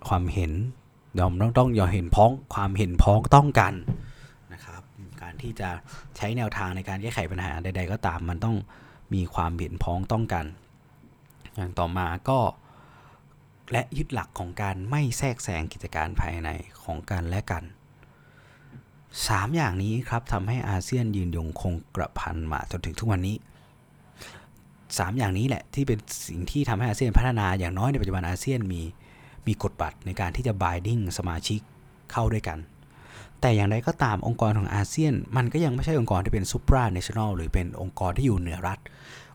ความเห็นยอมต้องยอมเห็นพ้องความเห็นพ้องต้องกันนะครับการที่จะใช้แนวทางในการแก้ไขปัญหาใดๆก็ตามมันต้องมีความเห็นพ้องต้องกันอย่างต่อมาก็และยึดหลักของการไม่แทรกแซงกิจการภายในของกันและกัน3อย่างนี้ครับทำให้อาเซียนยืนยงคงกระพันมาจนถึงทุกวันนี้3อย่างนี้แหละที่เป็นสิ่งที่ทำให้อาเซียนพัฒนาอย่างน้อยในปัจจุบันอาเซียนมีกฎบัตรในการที่จะ binding สมาชิกเข้าด้วยกันแต่อย่างไรก็ตามองค์กรของอาเซียนมันก็ยังไม่ใช่องค์กรที่เป็น supranational หรือเป็นองค์กรที่อยู่เหนือรัฐ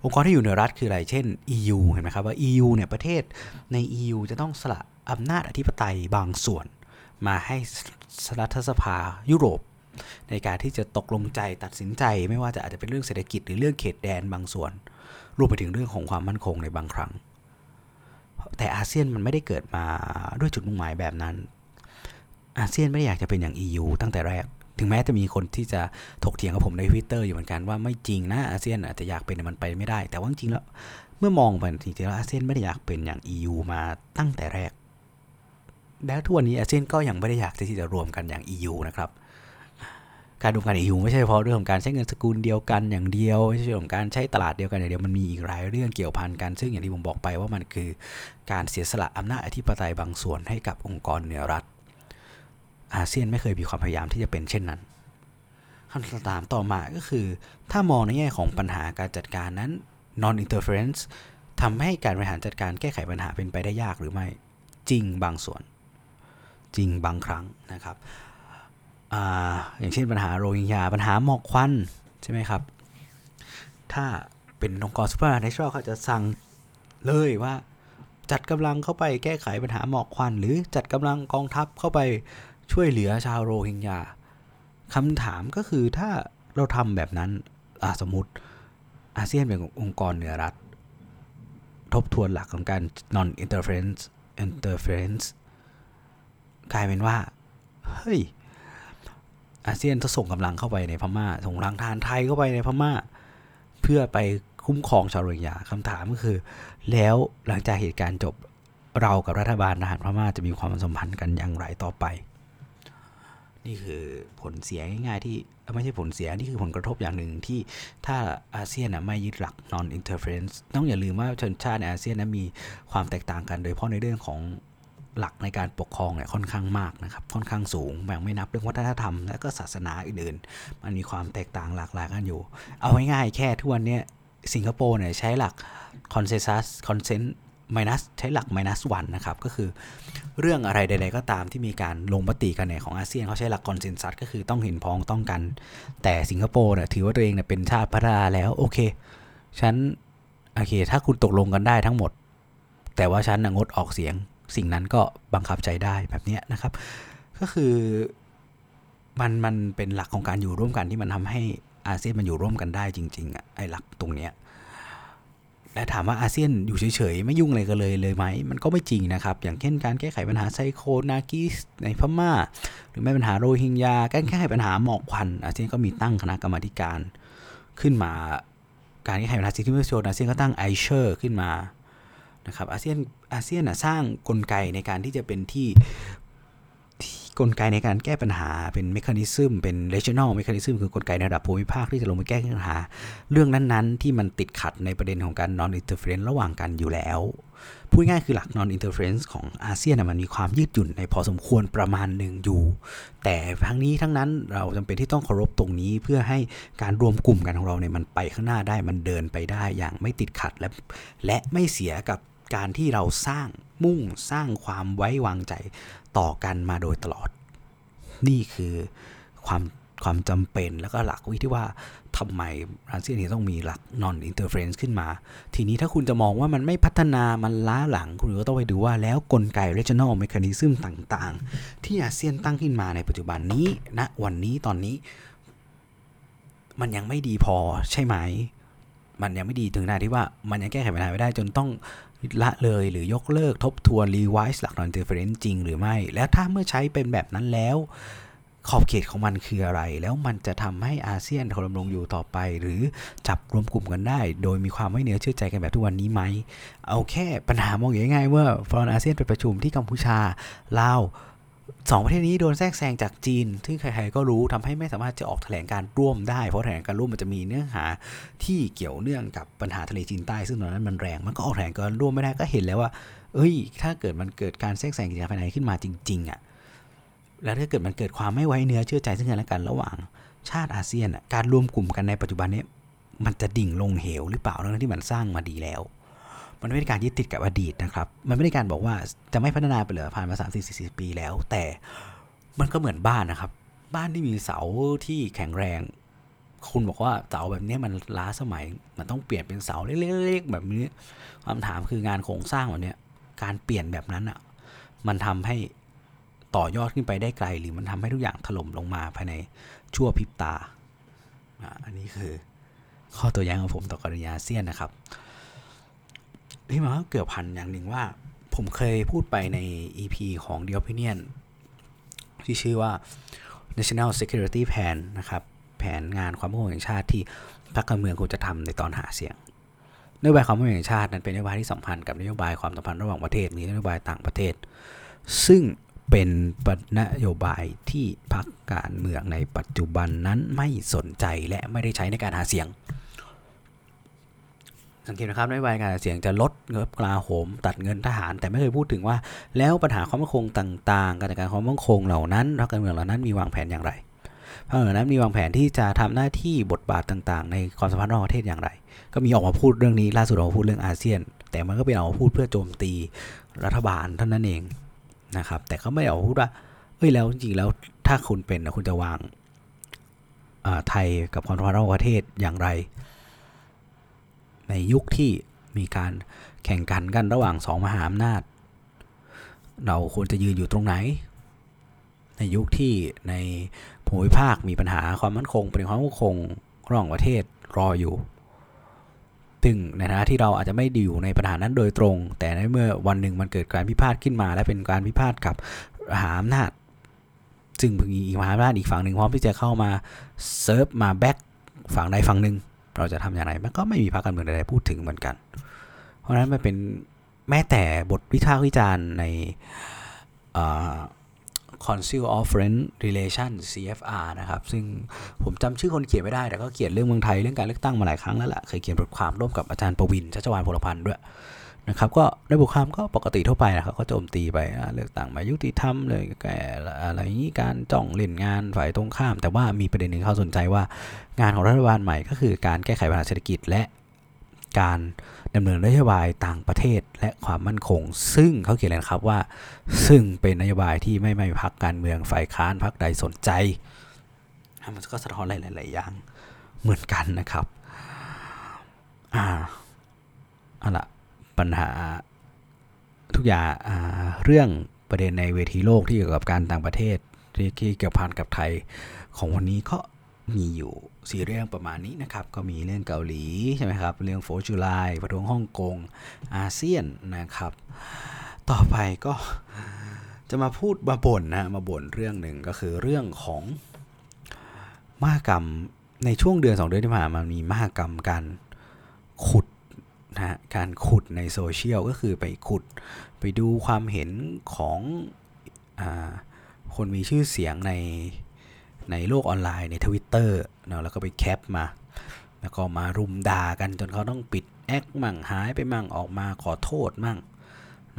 องค์กรที่อยู่เหนือรัฐคืออะไรเช่น EU เห็นไหมครับว่า EU เนี่ยประเทศใน EU จะต้องสละอำนาจอธิปไตยบางส่วนมาให้รัฐสภายุโรปในการที่จะตกลงใจตัดสินใจไม่ว่าจะอาจจะเป็นเรื่องเศรษฐกิจหรือเรื่องเขตแดนบางส่วนรวมไปถึงเรื่องของความมั่นคงในบางครั้งแต่อาเซียนมันไม่ได้เกิดมาด้วยจุดมุ่งหมายแบบนั้นอาเซียนไม่ได้อยากจะเป็นอย่าง EU ตั้งแต่แรกถึงแม้จะมีคนที่จะถกเถียงกับผมใน Twitter อยู่เหมือนกันว่าไม่จริงนะอาเซียนอาจจะอยากเป็นแต่มันไปไม่ได้แต่ว่าจริงแล้วเมื่อมองไปจริงๆแล้วอาเซียนไม่ได้อยากเป็นอย่าง EU มาตั้งแต่แรกแล้วทุกวันนี้อาเซียนก็ยังไม่ได้อยากที่จะรวมกันอย่าง EU นะครับการรวมกัน EU ไม่ใช่เฉพาะเรื่องของการใช้เงินสกุลเดียวกันอย่างเดียวไม่ใช่เรื่องของการใช้ตลาดเดียวกันอย่างเดียวมันมีอีกหลายเรื่องเกี่ยวพันกันซึ่งอย่างที่ผมบอกไปว่ามันคือการเสียสละอำนาจอธิปไตยบางส่วนให้กับองค์กรเหนือรัฐอาเซียนไม่เคยมีความพยายามที่จะเป็นเช่นนั้นขั้นตอนต่อมาก็คือถ้ามองในแง่ของปัญหาการจัดการนั้น non interference ทำให้การบริหารจัดการแก้ไขปัญหาเป็นไปได้ยากหรือไม่จริงบางส่วนจริงบางครั้งนะครับ อย่างเช่นปัญหาโรฮิงญาปัญหาหมอกควันใช่ไหมครับถ้าเป็นองค์กรซูเปอร์เนชั่นเขาจะสั่งเลยว่าจัดกำลังเข้าไปแก้ไขปัญหาหมอกควันหรือจัดกำลังกองทัพเข้าไปช่วยเหลือชาวโรฮิงญาคำถามก็คือถ้าเราทำแบบนั้นสมมติอาเซียนเป็นองค์กรเหนือรัฐทบทวนหลักของการ non interferenceกลายเป็นว่าเฮ้ยอาเซียนจะส่งกำลังเข้าไปในพม่าส่งทางทหารไทยเข้าไปในพม่าเพื่อไปคุ้มครองชาวโรฮิงญาคำถามก็คือแล้วหลังจากเหตุการณ์จบเรากับรัฐบาลทหารพม่าจะมีความสัมพันธ์กันอย่างไรต่อไปนี่คือผลเสียง่ายๆที่ไม่ใช่ผลเสียนี่คือผลกระทบอย่างหนึ่งที่ถ้าอาเซียนไม่ยึดหลัก non interference ต้องอย่าลืมว่าชนชาติในอาเซียนมีความแตกต่างกันโดยเฉพาะในเรื่องของหลักในการปกครองเนี่ยค่อนข้างมากนะครับค่อนข้างสูงยังไม่นับเรื่องวัฒนธรรมและก็ศาสนาอื่นๆมันมีความแตกต่างหลากหลายกันอยู่เอาง่ายๆแค่ทุกวันนี้สิงคโปร์เนี่ยใช้หลัก consensus consent minus ใช้หลัก minus 1 นะครับก็คือเรื่องอะไรใดๆก็ตามที่มีการลงมติกันในของอาเซียนเขาใช้หลัก consensus ก็คือต้องเห็นพ้องต้องกันแต่สิงคโปร์เนี่ยถือว่าตัวเองเนี่ยเป็นชาติพัฒนาแล้วโอเคฉันโอเคถ้าคุณตกลงกันได้ทั้งหมดแต่ว่าฉันงดออกเสียงสิ่งนั้นก็บังคับใจได้แบบนี้นะครับก็คือมันเป็นหลักของการอยู่ร่วมกันที่มันทำให้อาเซียนมันอยู่ร่วมกันได้จริงๆอ่ะไอ้หลักตรงเนี้ยและถามว่าอาเซียนอยู่เฉยๆไม่ยุ่งอะไรกันเลยไหมมันก็ไม่จริงนะครับอย่างเช่นการแก้ไขปัญหาไซโคนากิสในพม่าหรือแม้ปัญหาโรฮิงญาการแก้ไขปัญหาหมอกควันอาเซียนก็มีตั้งคณะกรรมการขึ้นมาการแก้ไขปัญหาสิทธิมนุษยชนอาเซียนก็ตั้งไอเชอร์ขึ้นมานะครับอาเซียนสร้างกลไกในการที่จะเป็นที่ กลไกในการแก้ปัญหาเป็นเมคานิซึมเป็นเรจิเนลเมคานิซึมคือกลไกในระดับภูมิภาคที่จะลงไปแก้ปัญหาเรื่องนั้นๆที่มันติดขัดในประเด็นของการ non interference ระหว่างกันอยู่แล้วพูดง่ายคือหลัก non interference ของอาเซียนมันมีความยืดหยุ่นในพอสมควรประมาณหนึ่งอยู่แต่ทั้งนี้ทั้งนั้นเราจำเป็นที่ต้องเคารพตรงนี้เพื่อให้การรวมกลุ่มกันของเราเนี่ยมันไปข้างหน้าได้มันเดินไปได้อย่างไม่ติดขัดและไม่เสียกับการที่เราสร้างมุ่งสร้างความไว้วางใจต่อกันมาโดยตลอดนี่คือความจำเป็นแล้วก็หลักวิธีว่าทำไมอาเซียนถึงต้องมีหลัก non interference ขึ้นมาทีนี้ถ้าคุณจะมองว่ามันไม่พัฒนามันล้าหลังคุณก็ต้องไปดูว่าแล้วกลไก regional mechanism ต่างๆที่อาเซียนตั้งขึ้นมาในปัจจุบันนี้ณนะวันนี้ตอนนี้มันยังไม่ดีพอใช่ไหมมันยังไม่ดีถึงขนาดที่ว่ามันยังแก้ไขปัญหาไม่ได้จนต้องละเลยหรือยกเลิกทบทวน revise หลัก non interference จริงหรือไม่แล้วถ้าเมื่อใช้เป็นแบบนั้นแล้วขอบเขตของมันคืออะไรแล้วมันจะทำให้อาเซียนดำรงอยู่ต่อไปหรือจับรวมกลุ่มกันได้โดยมีความไว้เนื้อเชื่อใจกันแบบทุกวันนี้ไหมเอาแค่ปัญหามองง่ายๆเมื่อฟอรัมอาเซียนไปประชุมที่กัมพูชาลาวสองประเทศนี้โดนแทรกแซงจากจีนซึ่งใครๆก็รู้ทำให้ไม่สามารถจะออกแถลงการร่วมได้เพราะแถลงการร่วมมันจะมีเนื้อหาที่เกี่ยวเนื่องกับปัญหาทะเลจีนใต้ซึ่งตอนนั้นมันแรงมันก็ออกแถลงการร่วมไม่ได้ก็เห็นแล้วว่าถ้าเกิดมันเกิดการแทรกแซงกิจการภายในขึ้นมาจริงๆอ่ะแล้วถ้าเกิดมันเกิดความไม่ไว้เนื้อเชื่อใจซึ่งกันและกันระหว่างชาติอาเซียนการรวมกลุ่มกันในปัจจุบันนี้มันจะดิ่งลงเหวหรือเปล่าทั้งที่มันสร้างมาดีแล้วมันไม่ได้การยึดติดกับอดีตนะครับมันไม่ได้การบอกว่าจะไม่พัฒนาไปเหลือผ่านมา 30-40 ปีแล้วแต่มันก็เหมือนบ้านนะครับบ้านที่มีเสาที่แข็งแรงคุณบอกว่าเสาแบบนี้มันล้าสมัยมันต้องเปลี่ยนเป็นเสาเล็กๆแบบนี้คำถามคืองานโครงสร้างแบบนี้การเปลี่ยนแบบนั้นอ่ะมันทำให้ต่อยอดขึ้นไปได้ไกลหรือมันทำให้ทุกอย่างถล่มลงมาภายในชั่วพริบตาอันนี้คือข้อตัวอย่างของผมต่อกรณีอาเซียนนะครับที่มาเกือบพันอย่างหนึ่งว่าผมเคยพูดไปใน EP ของ The Opinion ที่ชื่อว่า National Security Plan นะครับแผนงานความมั่นคงแห่งชาติที่พรรคการเมืองควรจะทำในตอนหาเสียงนโยบายความมั่นคงแห่งชาตินั้นเป็นนโยบายที่สัมพันธ์กับนโยบายความสัมพันธ์ระหว่างประเทศหรือนโยบายต่างประเทศซึ่งเป็นนโยบายที่พรรคการเมืองในปัจจุบันนั้นไม่สนใจและไม่ได้ใช้ในการหาเสียงสังเกตนะครับนโยบายการหาเสียงจะลดงบกลาโหมตัดเงินทหารแต่ไม่เคยพูดถึงว่าแล้วปัญหาความมั่นคงต่างๆการจัดการความมั่นคงเหล่านั้นพรรคการเมืองเหล่านั้นมีวางแผนอย่างไรพรรคเหล่านั้นมีวางแผนที่จะทำหน้าที่บทบาทต่างๆในความสัมพันธ์ระหว่างประเทศอย่างไรก็มีออกมาพูดเรื่องนี้ล่าสุดออกมาพูดเรื่องอาเซียนแต่มันก็เป็นออกมาพูดเพื่อโจมตีรัฐบาลเท่านั้นเองนะครับแต่เขาไม่เอาพูดว่าแล้วจริงๆแล้วถ้าคุณเป็นนะคุณจะวางไทยกับความสัมพันธ์ระหว่างประเทศอย่างไรในยุคที่มีการแข่งขันกันระหว่างสองมหาอำนาจเราควรจะยืนอยู่ตรงไหนในยุคที่ในภูมิภาคมีปัญหาความมั่นคงเป็นความมั่นคงระหว่างประเทศรออยู่ถึงในฐานะที่เราอาจจะไม่ได้อยู่ในปัญหานั้นโดยตรงแต่ในเมื่อวันหนึ่งมันเกิดการพิพาทขึ้นมาและเป็นการพิพาทกับมหาอำนาจซึ่งอีกมหาอำนาจอีกฝั่งหนึ่งพร้อมที่จะเข้ามาเซิร์ฟมาแบ็กฝั่งใดฝั่งหนึ่งเราจะทำอย่างไรมันก็ไม่มีพรรคการเมืองใดพูดถึงเหมือนกันเพราะนั้นมันเป็นแม้แต่บทวิพากษ์วิจารณ์ในCouncil of Foreign Relations CFR นะครับซึ่งผมจำชื่อคนเขียนไม่ได้แต่ก็เขียนเรื่องเมืองไทยเรื่องการเลือกตั้งมาหลายครั้งแล้วล่ะเคยเขียนบทความร่วมกับอาจารย์ประวินชัชวาลพลพันธ์ด้วยนะครับก็ในบทความก็ปกติทั่วไปนะครับก็โจมตีไปเลือกตั้งไม่ยุติธรรมเลยแกอะไรนี้การจ้องเล่นงานฝ่ายตรงข้ามแต่ว่ามีประเด็นนึงเข้าสนใจว่างานของรัฐบาลใหม่ก็คือการแก้ไขปัญหาเศรษฐกิจและการดำเนินนโยบายต่างประเทศและความมั่นคงซึ่งเขาเขียนเลยครับว่าซึ่งเป็นนโยบายที่ไม่พรรคการเมืองฝ่ายค้านพรรคใดสนใจมันก็สะท้อนหลายๆอย่างเหมือนกันนะครับเอาล่ะปัญหาทุกอย่างเรื่องประเด็นในเวทีโลกที่เกี่ยวกับการต่างประเทศที่เกี่ยวพันกับไทยของวันนี้ก็มีอยู่4เรื่องประมาณนี้นะครับก็มีเรื่องเกาหลีใช่ไหมครับเรื่อง4 July ประท้วงฮ่องกงอาเซียนนะครับต่อไปก็จะมาพูดมาบ่นเรื่องหนึ่งก็คือเรื่องของมหกรรมในช่วงเดือน2เดือนที่ผ่านมามีมหกรรมการขุดนะฮะการขุดในโซเชียลก็คือไปขุดไปดูความเห็นของ คนมีชื่อเสียงในโลกออนไลน์ใน Twitter เนาะแล้วก็ไปแคปมาแล้วก็มารุมด่ากันจนเขาต้องปิดแอคมั่งหายไปมั่งออกมาขอโทษมั่ง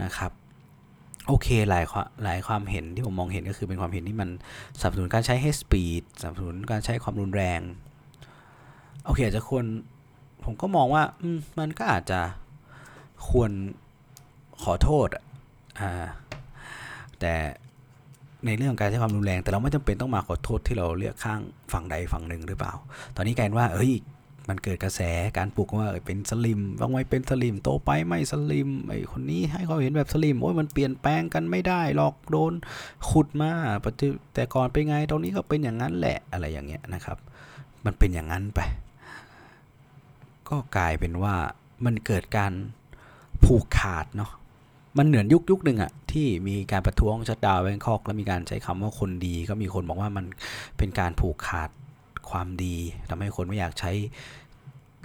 นะครับโอเคหลายความเห็นที่ผมมองเห็นก็คือเป็นความเห็นที่มันสนับสนุนการใช้ hate speech สนับสนุนการใช้ความรุนแรงโอเคอาจจะควรผมก็มองว่ามันก็อาจจะควรขอโทษแต่ในเรื่องการใช้ความรุนแรงแต่เราไม่จำเป็นต้องมาขอโทษที่เราเลือกข้างฝั่งใดฝั่งหนึ่งหรือเปล่าตอนนี้กลายว่ามันเกิดกระแสการปลุกว่าเป็นสลิมว่าไม่เป็นสลิมโตไปไม่สลิมไอ้คนนี้ให้เขาเห็นแบบสลิมโอ้ยมันเปลี่ยนแปลงกันไม่ได้หรอกโดนขุดมาแต่ก่อนเป็นไงตรงนี้ก็เป็นอย่างนั้นแหละอะไรอย่างเงี้ยนะครับมันเป็นอย่างนั้นไปก็กลายเป็นว่ามันเกิดการผูกขาดเนาะมันเหมือนยุคนึงอะที่มีการประท้วงชัตดาวน์แบงคอกแล้วมีการใช้คำว่าคนดีก็มีคนบอกว่ามันเป็นการผูกขาดความดีทำให้คนไม่อยากใช้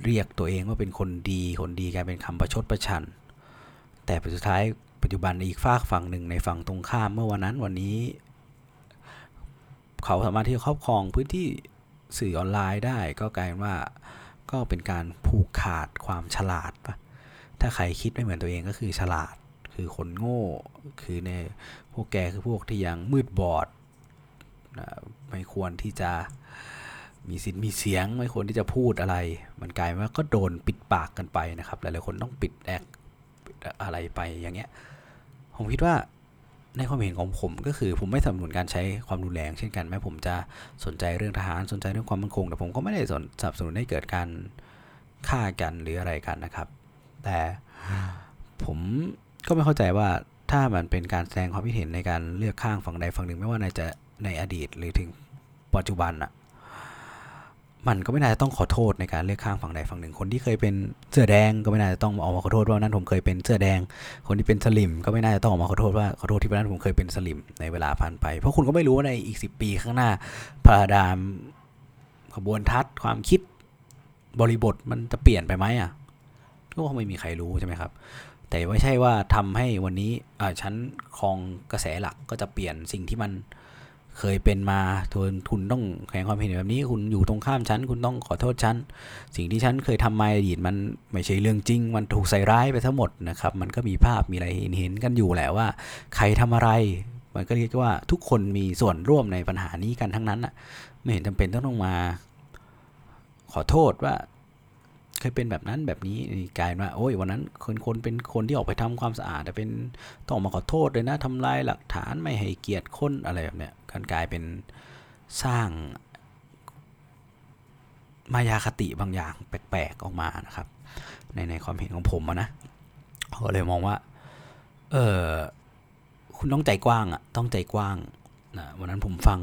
เรียกตัวเองว่าเป็นคนดีกลายเป็นคำประชดประชันแต่สุดท้ายปัจจุบันอีกฝากฝั่งหนึ่งในฝั่งตรงข้ามเมื่อวันนั้นวันนี้เขาสามารถที่จะครอบครองพื้นที่สื่อออนไลน์ได้ก็กลายเป็นว่าก็เป็นการผูกขาดความฉลาดป่ะถ้าใครคิดไม่เหมือนตัวเองก็คือฉลาดคือคนโง่คือในพวกแกคือพวกที่ยังมืดบอดไม่ควรที่จะมีสิทธิ์มีเสียงไม่ควรที่จะพูดอะไรมันกลายว่าก็โดนปิดปากกันไปนะครับหลายๆคนต้องปิดแอคอะไรไปอย่างเงี้ยผมคิดว่าในความเห็นของผมก็คือผมไม่สนับสนุนการใช้ความรุนแรงเช่นกันแม้ผมจะสนใจเรื่องทหารสนใจเรื่องความมั่นคงแต่ผมก็ไม่ได้สนับสนุนให้เกิดการฆ่ากันหรืออะไรกันนะครับแต่ผมก็ไม่เข้าใจว่าถ้ามันเป็นการแสดงความคิดเห็นในการเลือกข้างฝั่งใดฝั่งหนึ่งไม่ว่าจะในอดีตหรือถึงปัจจุบันอะมันก็ไม่น่าจะต้องขอโทษในการเลือกข้างฝั่งใดฝั่งหนึ่งคนที่เคยเป็นเสื้อแดงก็ไม่น่าจะต้องออกมาขอโทษว่านั้นผมเคยเป็นเสื้อแดงคนที่เป็นสลิ่มก็ไม่น่าจะต้องออกมาขอโทษว่าขอโทษที่นั้นผมเคยเป็นสลิ่มในเวลาผ่านไปเพราะคุณก็ไม่รู้ว่าในอีก10 ปีข้างหน้าพาดามขบวนทัศน์ความคิดบริบทมันจะเปลี่ยนไปไหมอ่ะก็ไม่มีใครรู้ใช่ไหมครับแต่ไม่ใช่ว่าทำให้วันนี้ฉันครองกระแสหลักก็จะเปลี่ยนสิ่งที่มันเคยเป็นมาทนคุณต้องแสดงความเห็นแบบนี้คุณอยู่ตรงข้ามฉันคุณต้องขอโทษฉันสิ่งที่ฉันเคยทำมาในอดีตมันไม่ใช่เรื่องจริงมันถูกใส่ร้ายไปทั้งหมดนะครับมันก็มีภาพมีอะไรเห็นกันอยู่แหละว่าใครทำอะไรมันก็เรียกว่าทุกคนมีส่วนร่วมในปัญหานี้กันทั้งนั้นอ่ะไม่เห็นจำเป็นต้องมาขอโทษว่าเคยเป็นแบบนั้นแบบนี้กลายว่าโอ้ยวันนั้นคนเป็นคนที่ออกไปทำความสะอาดแต่เป็นต้องออกมาขอโทษเลยนะทำลายหลักฐานไม่ให้เกียรติคนอะไรแบบเนี้ยการกลายเป็นสร้างมายาคติบางอย่างแปลกๆออกมานะครับในความเห็นของผมนะก็เลยมองว่าคุณต้องใจกว้างอ่ะต้องใจกว้างนะวันนั้นผมฟัง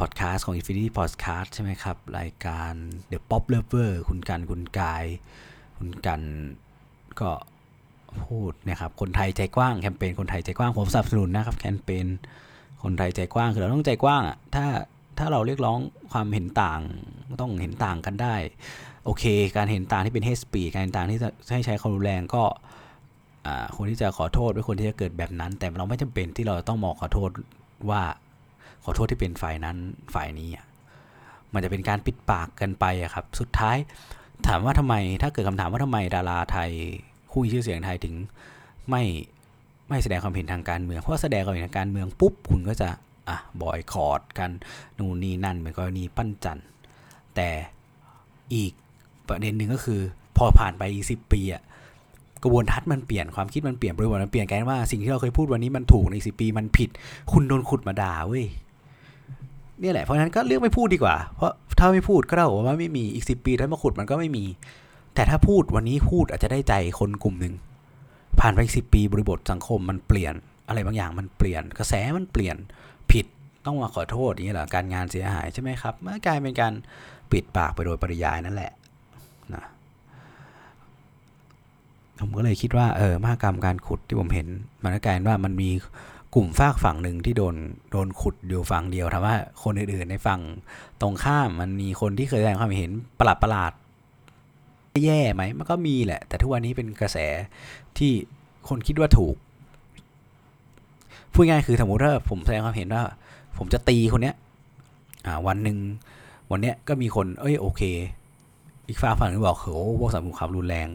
พอดคาสต์ของ Infinity Podcast ใช่ไหมครับรายการ The Pop Lover คุณกันก็พูดนะครับคนไทยใจกว้างแคมเปญคนไทยใจกว้างผมสนับสนุนนะครับแคมเปญคนไทยใจกว้างคือเราต้องใจกว้างอ่ะถ้าเราเรียกร้องความเห็นต่างต้องเห็นต่างกันได้โอเคการเห็นต่างที่เป็น hate speech การเห็นต่างที่ให้ใช้ความรุนแรงก็คนที่จะขอโทษหรือคนที่จะเกิดแบบนั้นแต่เราไม่จำเป็นที่เราต้องมองขอโทษว่าขอโทษที่เป็นฝ่ายนั้นฝ่ายนี้มันจะเป็นการปิดปากกันไปครับสุดท้ายถามว่าทำไมถ้าเกิดคำถามว่าทำไมดาราไทยคู่มีชื่อเสียงไทยถึงไม่แสดงความเห็นทางการเมืองเพราะแสดงความเห็นทางการเมืองปุ๊บคุณก็จะบอยคอตกันนู่นนี่นั่นเหมือนกรณีปั้นจันทร์แต่อีกประเด็นหนึ่งก็คือพอผ่านไป10 ปีกระบวนทัศน์มันเปลี่ยนความคิดมันเปลี่ยนบริบทมันเปลี่ยนกันว่าสิ่งที่เราเคยพูดวันนี้มันถูกใน10 ปีมันผิดคุณโดนขุดมาด่าเว้ยเนี่ยแหละเพราะฉะนั้นก็เลือกไม่พูดดีกว่าเพราะถ้าไม่พูดก็เท่ากับว่าไม่มีอีก10 ปีแล้วมาขุดมันก็ไม่มีแต่ถ้าพูดวันนี้พูดอาจจะได้ใจคนกลุ่มนึงผ่านไป10 ปีบริบทสังคมมันเปลี่ยนอะไรบางอย่างมันเปลี่ยนกระแสมันเปลี่ยนผิดต้องมาขอโทษอย่างนี้เหรอการงานเสียหายใช่ไหมครับเมื่อกลายเป็นการปิดปากไปโดยปริยายนั่นแหละนะผมก็เลยคิดว่ามหกรรมการขุดที่ผมเห็นมันก็กลายเป็นว่ามันมีกลุ่มฝากฝั่งหนึ่งที่โดนขุดอยู่ฝั่งเดียวทำว่าคนอื่นๆในฝั่งตรงข้ามมันมีคนที่เคยแสดงความเห็นประหลาดแย่ไหมมันก็มีแหละแต่ทุกวันนี้เป็นกระแสที่คนคิดว่าถูก พูดง่ายคือสมมติว่าผมแสดงความเห็นว่าผมจะตีคนเนี้ยวันหนึ่งวันเนี้ยก็มีคนเอ้ยโอเคอีกฝั่งนึงบอกโหพวกสังคมความรุนแรง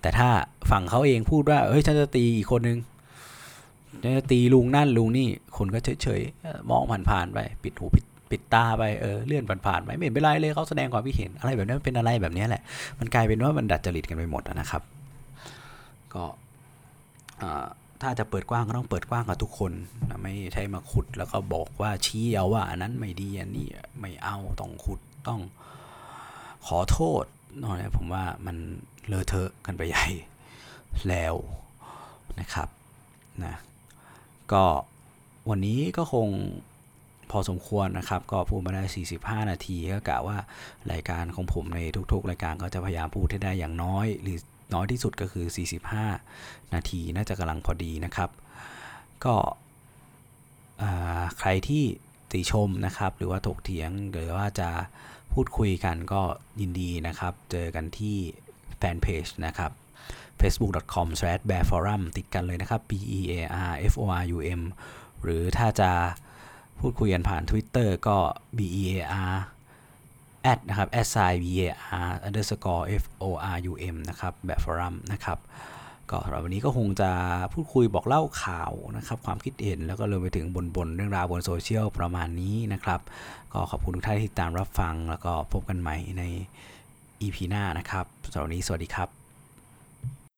แต่ถ้าฝั่งเขาเองพูดว่าเอ้ยฉันจะตีอีกคนนึงฉันจะตีลุงนั่นลุงนี่คนก็เฉยๆมองผ่านๆไปปิดหูปิดตาไปเลื่อนผ่านๆไปไม่เห็นเป็นไรเลยเขาแสดงความคิดเห็นอะไรแบบนี้มันเป็นอะไรแบบนี้แหละมันกลายเป็นว่ามันดัดจริตกันไปหมดนะครับก็ถ้าจะเปิดกว้างก็ต้องเปิดกว้างกับทุกคนนะไม่ใช่มาขุดแล้วก็บอกว่าชี้เอาว่าอันนั้นไม่ดีอันนี้ไม่เอาต้องขุดต้องขอโทษนะผมว่ามันเลอะเทอะกันไปใหญ่แล้วนะครับนะก็วันนี้ก็คงพอสมควรนะครับก็พูดมาได้45นาทีก็กะว่ารายการของผมในทุกๆรายการก็จะพยายามพูดให้ได้อย่างน้อยหรือน้อยที่สุดก็คือ45นาทีน่าจะกำลังพอดีนะครับก็ใครที่ติชมนะครับหรือว่าถกเถียงหรือว่าจะพูดคุยกันก็ยินดีนะครับเจอกันที่แฟนเพจนะครับ facebook.com/bearforum ติดกันเลยนะครับ bearforum หรือถ้าจะพูดคุยกันผ่าน Twitter ก็ bear@ นะครับ @bear_forum นะครับแบบ forum นะครับก็สำหรับวันนี้ก็คงจะพูดคุยบอกเล่าข่าวนะครับความคิดเห็นแล้วก็รวมไปถึงบ่นเรื่องราวบนโซเชียลประมาณนี้นะครับก็ขอบคุณทุกท่านที่ติดตามรับฟังแล้วก็พบกันใหม่ใน EP หน้านะครับสำหรับวันนี้สวัสดีครับ